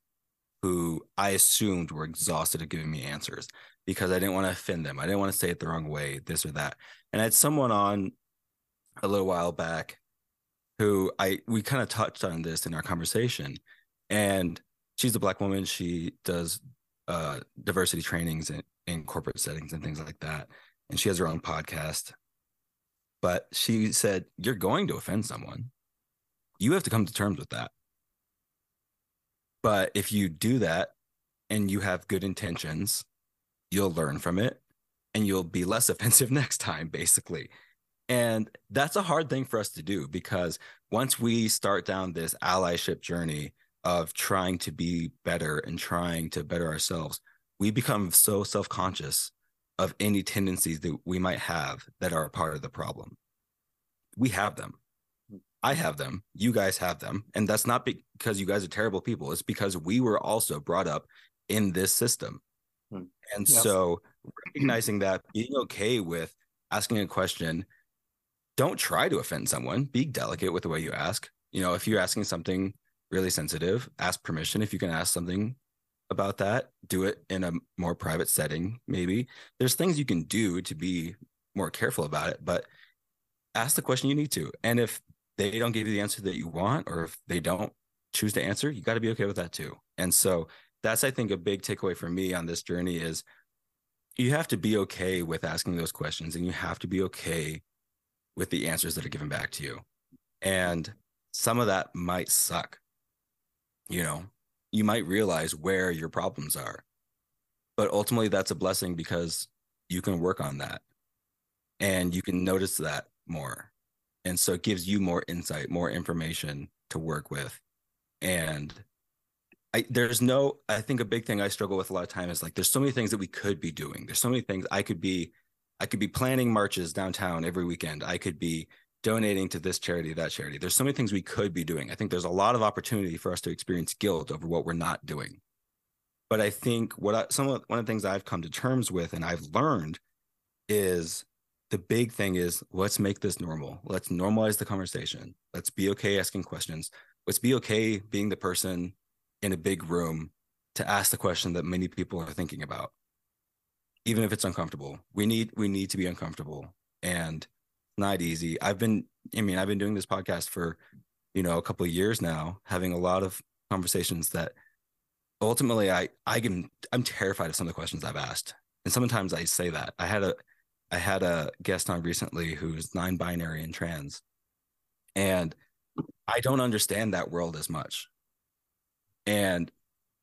who I assumed were exhausted at giving me answers because I didn't want to offend them. I didn't want to say it the wrong way, this or that. And I had someone on a little while back who we kind of touched on this in our conversation, and she's a Black woman. She does diversity trainings in corporate settings and things like that. And she has her own podcast, but she said, you're going to offend someone. You have to come to terms with that. But if you do that and you have good intentions, you'll learn from it and you'll be less offensive next time, basically. And that's a hard thing for us to do, because once we start down this allyship journey of trying to be better and trying to better ourselves, we become so self-conscious of any tendencies that we might have that are a part of the problem. We have them. I have them. You guys have them. And that's not because you guys are terrible people. It's because we were also brought up in this system. And yes. So recognizing that, being okay with asking a question, don't try to offend someone. Be delicate with the way you ask. You know, if you're asking something really sensitive, ask permission. If you can ask something about that, do it in a more private setting. Maybe there's things you can do to be more careful about it, but ask the question you need to. And if they don't give you the answer that you want, or if they don't choose to answer, you got to be okay with that too. And so that's, I think, a big takeaway for me on this journey is you have to be okay with asking those questions, and you have to be okay with the answers that are given back to you. And some of that might suck. You know, you might realize where your problems are, but ultimately that's a blessing because you can work on that and you can notice that more. And so it gives you more insight, more information to work with. And I think a big thing I struggle with a lot of time is like, there's so many things that we could be doing. There's so many things I could be planning marches downtown every weekend. I could be donating to this charity, that charity. There's so many things we could be doing. I think there's a lot of opportunity for us to experience guilt over what we're not doing. But I think one of the things I've come to terms with and I've learned is the big thing is, let's make this normal. Let's normalize the conversation. Let's be okay asking questions. Let's be okay being the person in a big room to ask the question that many people are thinking about, even if it's uncomfortable. We need to be uncomfortable, and not easy. I've been doing this podcast for, a couple of years now, having a lot of conversations that ultimately I'm terrified of some of the questions I've asked. And sometimes I say that. I had a guest on recently who's non-binary and trans, and I don't understand that world as much. And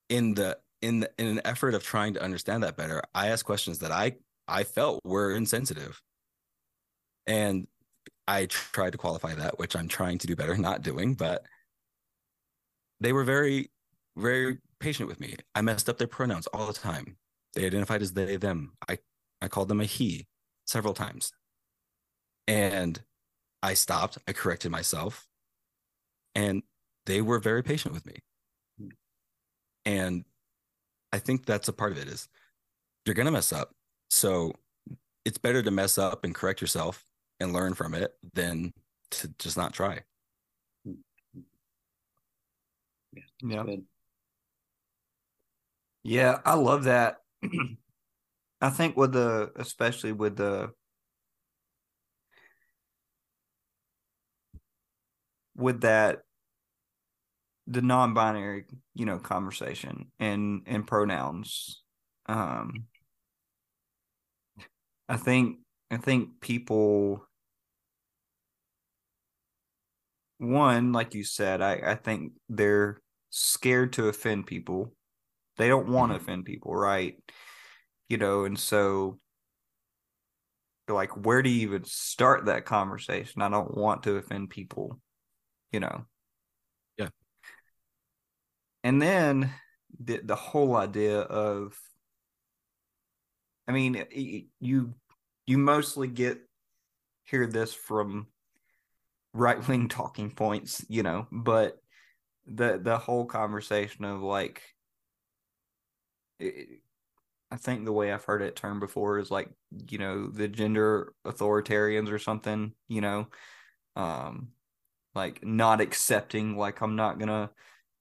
in an effort of trying to understand that better, I asked questions that I felt were insensitive. And I tried to qualify that, which I'm trying to do better, not doing, but they were very, very patient with me. I messed up their pronouns all the time. They identified as they, them. I called them a he several times. And I stopped, I corrected myself, and they were very patient with me. And I think that's a part of it, is you're going to mess up. So it's better to mess up and correct yourself and learn from it than to just not try. Yeah. Yeah, I love that. I think with that the non-binary, conversation and pronouns. I think people, one, like you said, I think they're scared to offend people. They don't want to offend people, right? And so like, where do you even start that conversation? I don't want to offend people, Yeah. And then the whole idea of, you mostly hear this from right-wing talking points, but the whole conversation of like, I think the way I've heard it termed before is like, the gender authoritarians or something, like not accepting, like, I'm not gonna,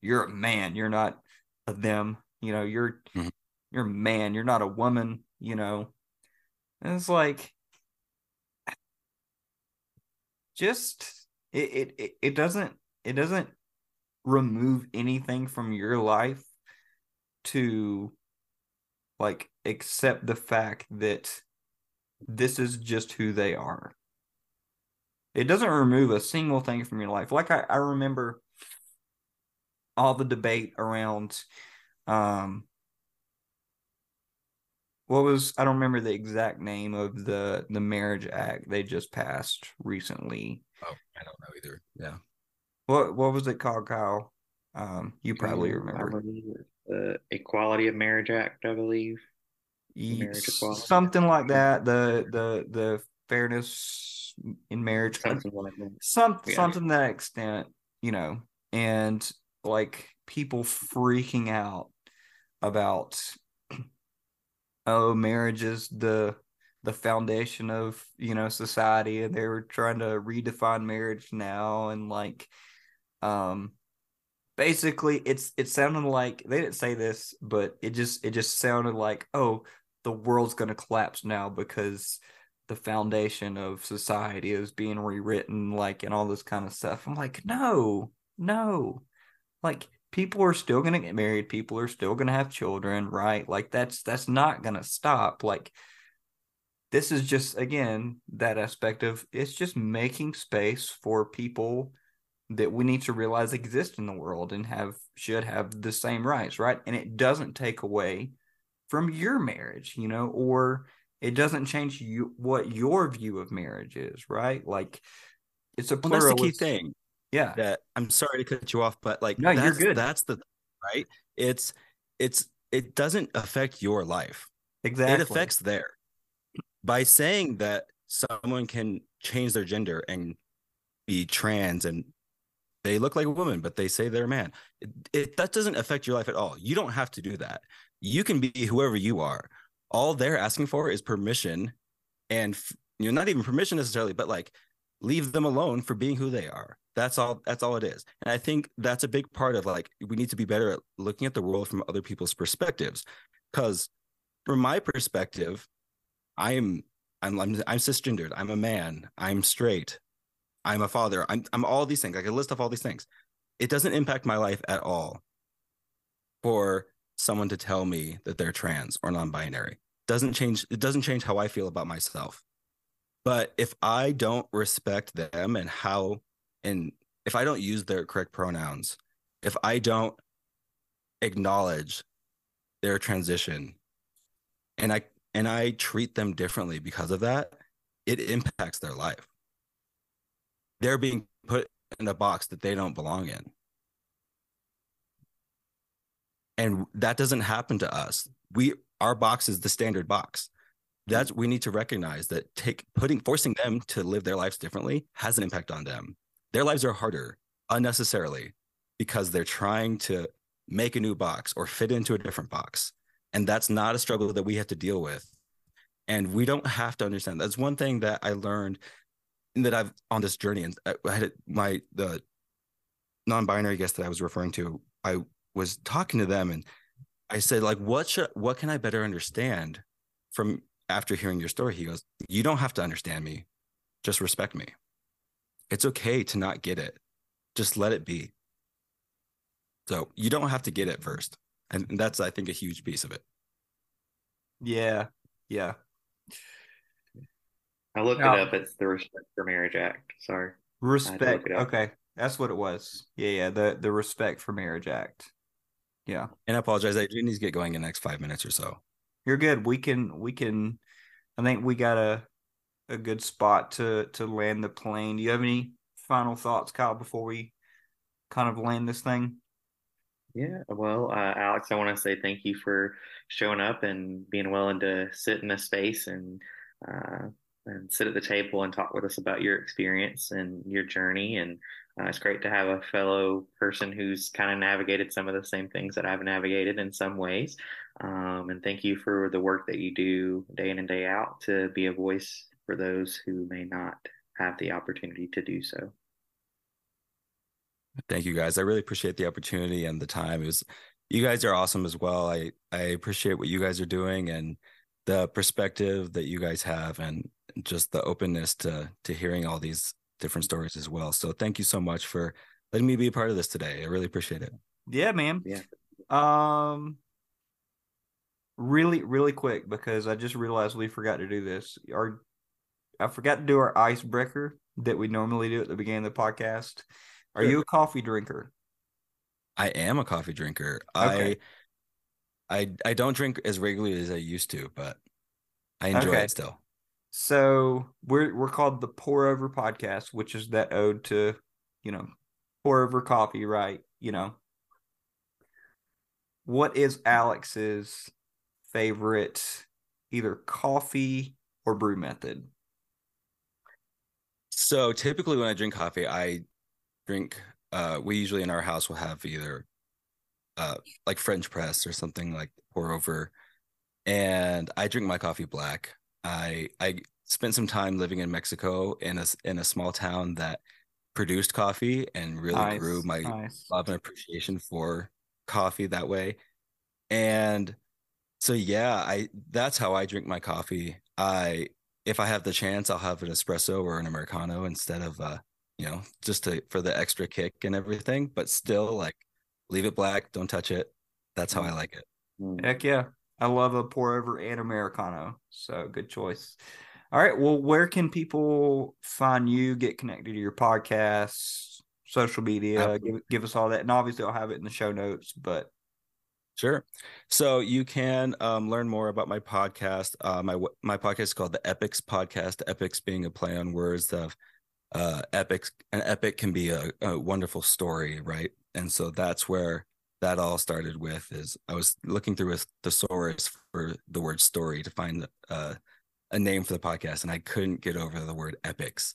you're a man, you're not a them, you're, mm-hmm. you're a man, you're not a woman, And it's like, just it doesn't remove anything from your life to like accept the fact that this is just who they are. It doesn't remove a single thing from your life. Like I remember all the debate around I don't remember the exact name of the Marriage Act they just passed recently. Oh, I don't know either. Yeah. What was it called, Kyle? You probably remember. The Equality of Marriage Act, I believe. Marriage equality. Something like that. The fairness in marriage. Something like that. Something to that extent, and like people freaking out about, oh, marriage is the foundation of, society, and they were trying to redefine marriage now, and like, basically it sounded like, they didn't say this, but it just sounded like, oh, the world's going to collapse now because the foundation of society is being rewritten, like, and all this kind of stuff. I'm like, no, like, people are still going to get married. People are still going to have children, right? Like that's not going to stop. Like this is just, again, that aspect of, it's just making space for people that we need to realize exist in the world and should have the same rights, right? And it doesn't take away from your marriage, or it doesn't change what your view of marriage is, right? Like it's a pluralistic. Well, that's the key thing. Yeah, that, I'm sorry to cut you off, but like, no, you're good. That's the right. It doesn't affect your life. Exactly, it affects theirs. By saying that someone can change their gender and be trans, and they look like a woman, but they say they're a man, that doesn't affect your life at all. You don't have to do that. You can be whoever you are. All they're asking for is permission and not even permission necessarily, but like leave them alone for being who they are. That's all it is. And I think that's a big part of like, we need to be better at looking at the world from other people's perspectives. Because from my perspective, I'm cisgendered. I'm a man. I'm straight. I'm a father. I'm all these things. I can list off all these things. It doesn't impact my life at all for someone to tell me that they're trans or non-binary. It doesn't change how I feel about myself. But if I don't respect them and if I don't use their correct pronouns, if I don't acknowledge their transition, and I treat them differently because of that, it impacts their life. They're being put in a box that they don't belong in. And that doesn't happen to us. Our box is the standard box. We need to recognize that forcing them to live their lives differently has an impact on them. Their lives are harder unnecessarily because they're trying to make a new box or fit into a different box. And that's not a struggle that we have to deal with. And we don't have to understand. That's one thing that I learned that I've on this journey. And I had the non-binary guest that I was referring to, I was talking to them and I said, like, what can I better understand from after hearing your story? He goes, you don't have to understand me. Just respect me. It's okay to not get it. Just let it be. So you don't have to get it first. And that's, I think, a huge piece of it. Yeah. Yeah. I looked it up. It's the Respect for Marriage Act. Sorry. Respect. Okay. That's what it was. Yeah. Yeah. The Respect for Marriage Act. Yeah. And I apologize. I do need to get going in the next 5 minutes or so. You're good. We can, I think we got a good spot to land the plane. Do you have any final thoughts, Kyle, before we kind of land this thing? Yeah, well, Alex, I want to say thank you for showing up and being willing to sit in this space and sit at the table and talk with us about your experience and your journey. And it's great to have a fellow person who's kind of navigated some of the same things that I've navigated in some ways. And thank you for the work that you do day in and day out to be a voice for those who may not have the opportunity to do so. Thank you guys. I really appreciate the opportunity and the time. You guys are awesome as well. I appreciate what you guys are doing and the perspective that you guys have and just the openness to hearing all these different stories as well. So thank you so much for letting me be a part of this today. I really appreciate it. Yeah, man. Yeah. Really, really quick, because I just realized we forgot to do this. I forgot to do our icebreaker that we normally do at the beginning of the podcast. Are you a coffee drinker? I am a coffee drinker. Okay. I don't drink as regularly as I used to, but I enjoy it still. So we're called the Pour Over Podcast, which is that ode to, pour over coffee, right? What is Alex's favorite either coffee or brew method? So typically when I drink coffee, we usually in our house will have either like French press or something like pour over, and I drink my coffee black. I spent some time living in Mexico in a small town that produced coffee and really grew my love and appreciation for coffee that way. And so that's how I drink my coffee. If I have the chance, I'll have an espresso or an Americano instead of just for the extra kick and everything, but still like leave it black, don't touch it. That's how I like it. Heck yeah. I love a pour over and Americano. So good choice. All right. Well, where can people find you, get connected to your podcasts, social media, give us all that. And obviously I'll have it in the show notes, but. Sure. So you can learn more about my podcast. My podcast is called the Epics Podcast, Epics being a play on words of epics. An epic can be a wonderful story, right? And so that's where that all started with, is I was looking through a thesaurus for the word story to find a name for the podcast, and I couldn't get over the word epics.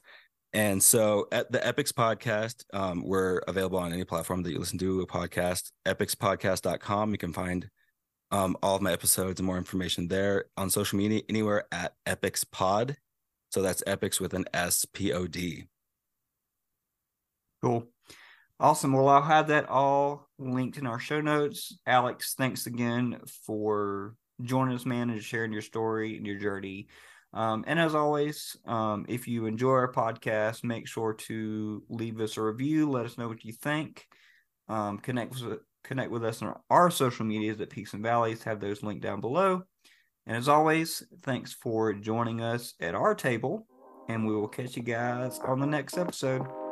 And so at the Epics Podcast, we're available on any platform that you listen to a podcast, epicspodcast.com. You can find all of my episodes and more information there. On social media, anywhere at Epics Pod. So that's Epics with an S-P-O-D. Cool. Awesome. Well, I'll have that all linked in our show notes. Alex, thanks again for joining us, man, and sharing your story and your journey. And as always, if you enjoy our podcast, make sure to leave us a review. Let us know what you think. Connect with us on our social medias at Peaks and Valleys. Have those linked down below. And as always, thanks for joining us at our table. And we will catch you guys on the next episode.